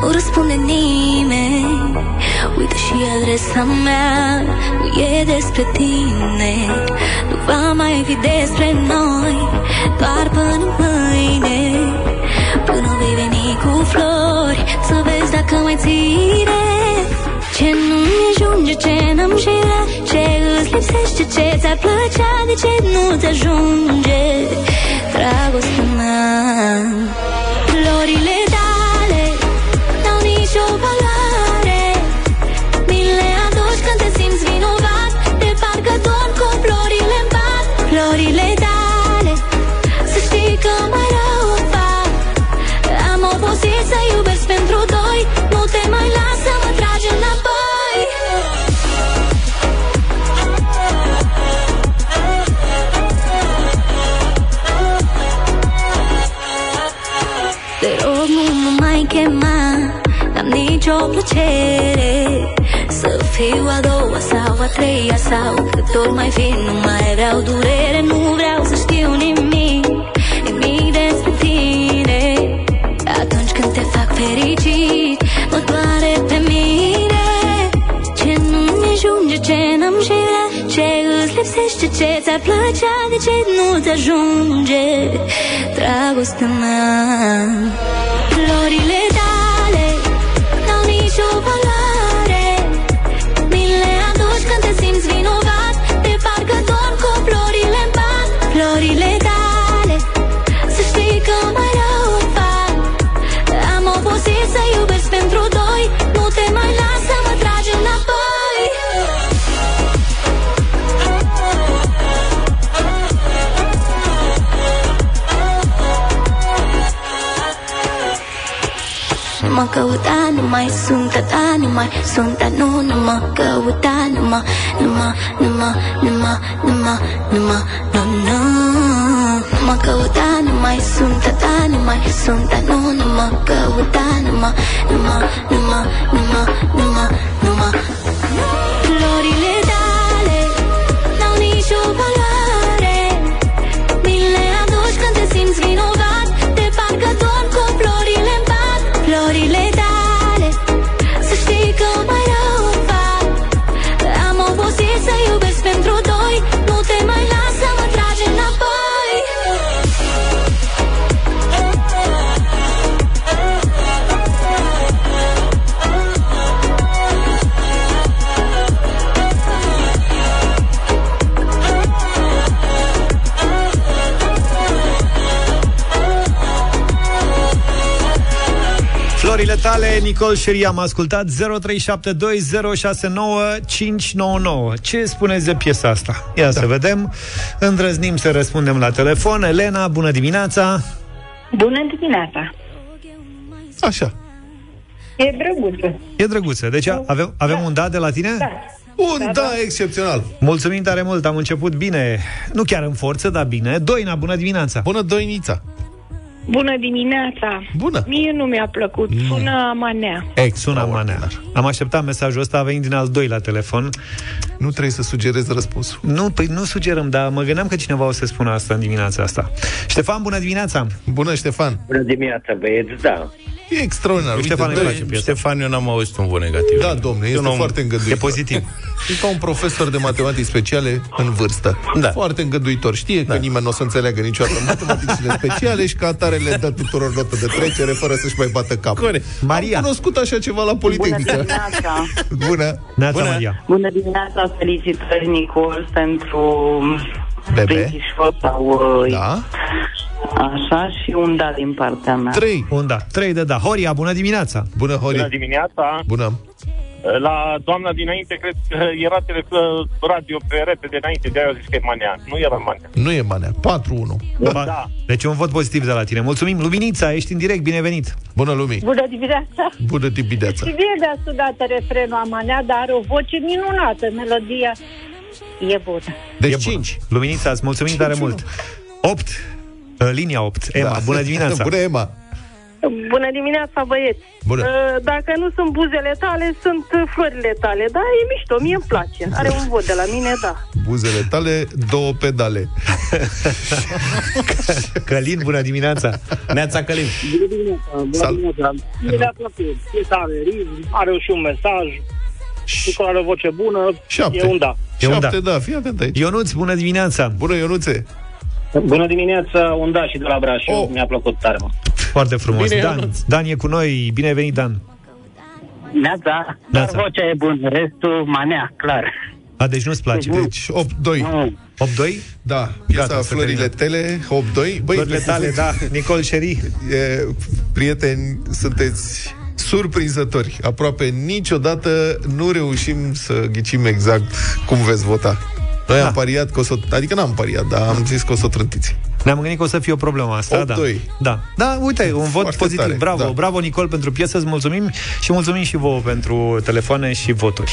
nu răspunde nimeni. Uite și adresa mea, nu e despre tine. Nu va mai fi despre noi, doar până mâine. Până vei veni cu flori, să vezi dacă mai ține. Ce nu-mi ajunge, ce n-am jurat, ce îți lipsește, ce ți-ar plăcea, de ce nu-ți ajunge dragostea mea. Florile tale n-au nicio valoare, mi le aduci când te simți vinovat, de parcă dorm cu florile în pat. Florile tale, să știi că mai rău fac, plăcere să fiu a doua sau a treia sau cât ori mai fi, nu mai vreau durere, nu vreau să știu nimic, nimic despre tine. Atunci când te fac fericit, mă doare pe mine. Ce nu-mi ajunge, ce n-am și vrea, ce îți lipsește, ce ți-ar plăcea, de ce nu-ți ajunge dragostea mea. Florile tale n-au nicio valoare, mi le aduci când te simți vinovat, de parcă dorm cu florile în pat. Florile tale, să știi că mai rău fac, am obosit să iubesc pentru doi, nu te mai las să mă tragi înapoi. Nu mă căuta, nu mai sunt a ta, nu mai sunt a nu, nu mă căuta, nu mă, nu mă, nu mă, nu mă, nu mă, nu mă, nu, nu. Nu mă căuta, nu mai sunt a ta, nu mai sunt a nu, nu mă căuta, nu mă, nu mă, nu mă, nu mă, nu mă, nu mă. Florile tale n-au nicio valoare, mi le aduci când te simți vinovat, de parcă dorm cu florile în pat. Florile tale, să știi că mai rău fac, am obosit să iubesc pentru doi, nu te mai las să mă tragi înapoi. Florile tale, Nicole Cherry, am ascultat. Zero trei șapte doi zero șase nouă cinci nouă nouă. Ce spuneți de piesa asta? Ia da. Să vedem. Îndrăznim să răspundem la telefon. Elena, bună dimineața. Bună dimineața. Așa. E drăguță. E drăguță, deci avem, avem da. un da de la tine? Da. Un da, da, da excepțional. Mulțumim tare mult, am început bine. Nu chiar în forță, dar bine. Doina, bună dimineața. Bună, Doinița. Bună dimineața! Bună! Mie nu mi-a plăcut, sună manea. Ex, sună manea. Am așteptat mesajul ăsta, a venit din al doilea telefon. Nu trebuie să sugerezi răspunsul. Nu, păi nu sugerăm, dar mă gândeam că cineva o să spună asta în dimineața asta. Ștefan, bună dimineața! Bună, Ștefan! Bună dimineața, băieți, da! E extraordinar. Ștefan, uite, Ștefan, eu n-am auzit un vot negativ. Da, domne, este om, foarte îngăduitor. E pozitiv. E ca un profesor de matematici speciale în vârstă. Da. Foarte îngăduitor. Știe da. că nimeni nu o să înțeleagă niciodată matematicile speciale și că atare le dă tuturor notă de trecere fără să-și mai bată capul. Corect. Maria. Am cunoscut așa ceva la Politehnică. Bună dimineața. Bună. Bună. Maria. Bună dimineața, felicitări, Nicol, pentru... Bebe. Sau, da. Așa și un da din partea mea. Trei. Un da. Trei de da. Horia, bună dimineața. Bună, Horia. Bună dimineața. Bună. La doamna dinainte, cred că era telefon radio pe repede înainte, de-aia eu zic că e manea. Nu era manea. Nu e manea. patru unu. Da. Da. Deci un vot pozitiv de la tine. Mulțumim. Luminița, ești în direct. Binevenit. Bună, Lumi. Bună dimineața. Bună dimineața. Și bine de-a sudată refrenul a manea, dar are o voce minunată. Melodia e bună. Deci e cinci. Bună. Luminița, îți mulțumim tare mult. opt. Linia opt. Ema, da. Bună dimineața. Bună, Ema. Bună dimineața, băieți. Bună. Dacă nu sunt buzele tale, sunt florile tale. Da, e mișto, mie îmi place. Are un vot de la mine, da. Buzele tale, două pedale. Călin, bună dimineața. Neața, Călin. Bună dimineața. Bună Sal. dimineața. Are și un mesaj. Și cu o voce bună. Șapte. E un da. E un Șapte, da. da. Fii atent aici. Ionuț, bună dimineața. Bună, Ionuțe. Bună dimineața, un da și de la Brașov, oh. mi-a plăcut tare. Foarte frumos. Bine, Dan, Dan e cu noi, bine ai venit, Dan. Neața, dar vocea e bună, restul manea, clar. A, deci nu-ți place. Deci, opt doi. opt doi? Da, piesa Florile Tale, opt doi. Băi, Florile Tale, da, Nicole Cherry. E, prieteni, sunteți... surprinzători. Aproape niciodată nu reușim să ghicim exact cum veți vota. Noi da. am pariat că o să... Adică n-am pariat, dar am zis că o să o trântiți. Ne-am gândit că o să fie o problemă asta. opt doi. Da. Da. Da, uite, un vot foarte pozitiv. Tare, bravo, da. bravo, Nicol, pentru piesă. Îți mulțumim și mulțumim și vouă pentru telefoane și voturi.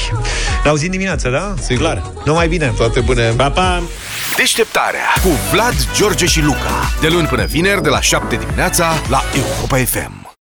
Ne auzim dimineața, da? Sigur. Clar. Numai bine. Toate bune. Pa, pa. Deșteptarea cu Vlad, George și Luca. De luni până vineri, de la șapte dimineața, la Europa F M.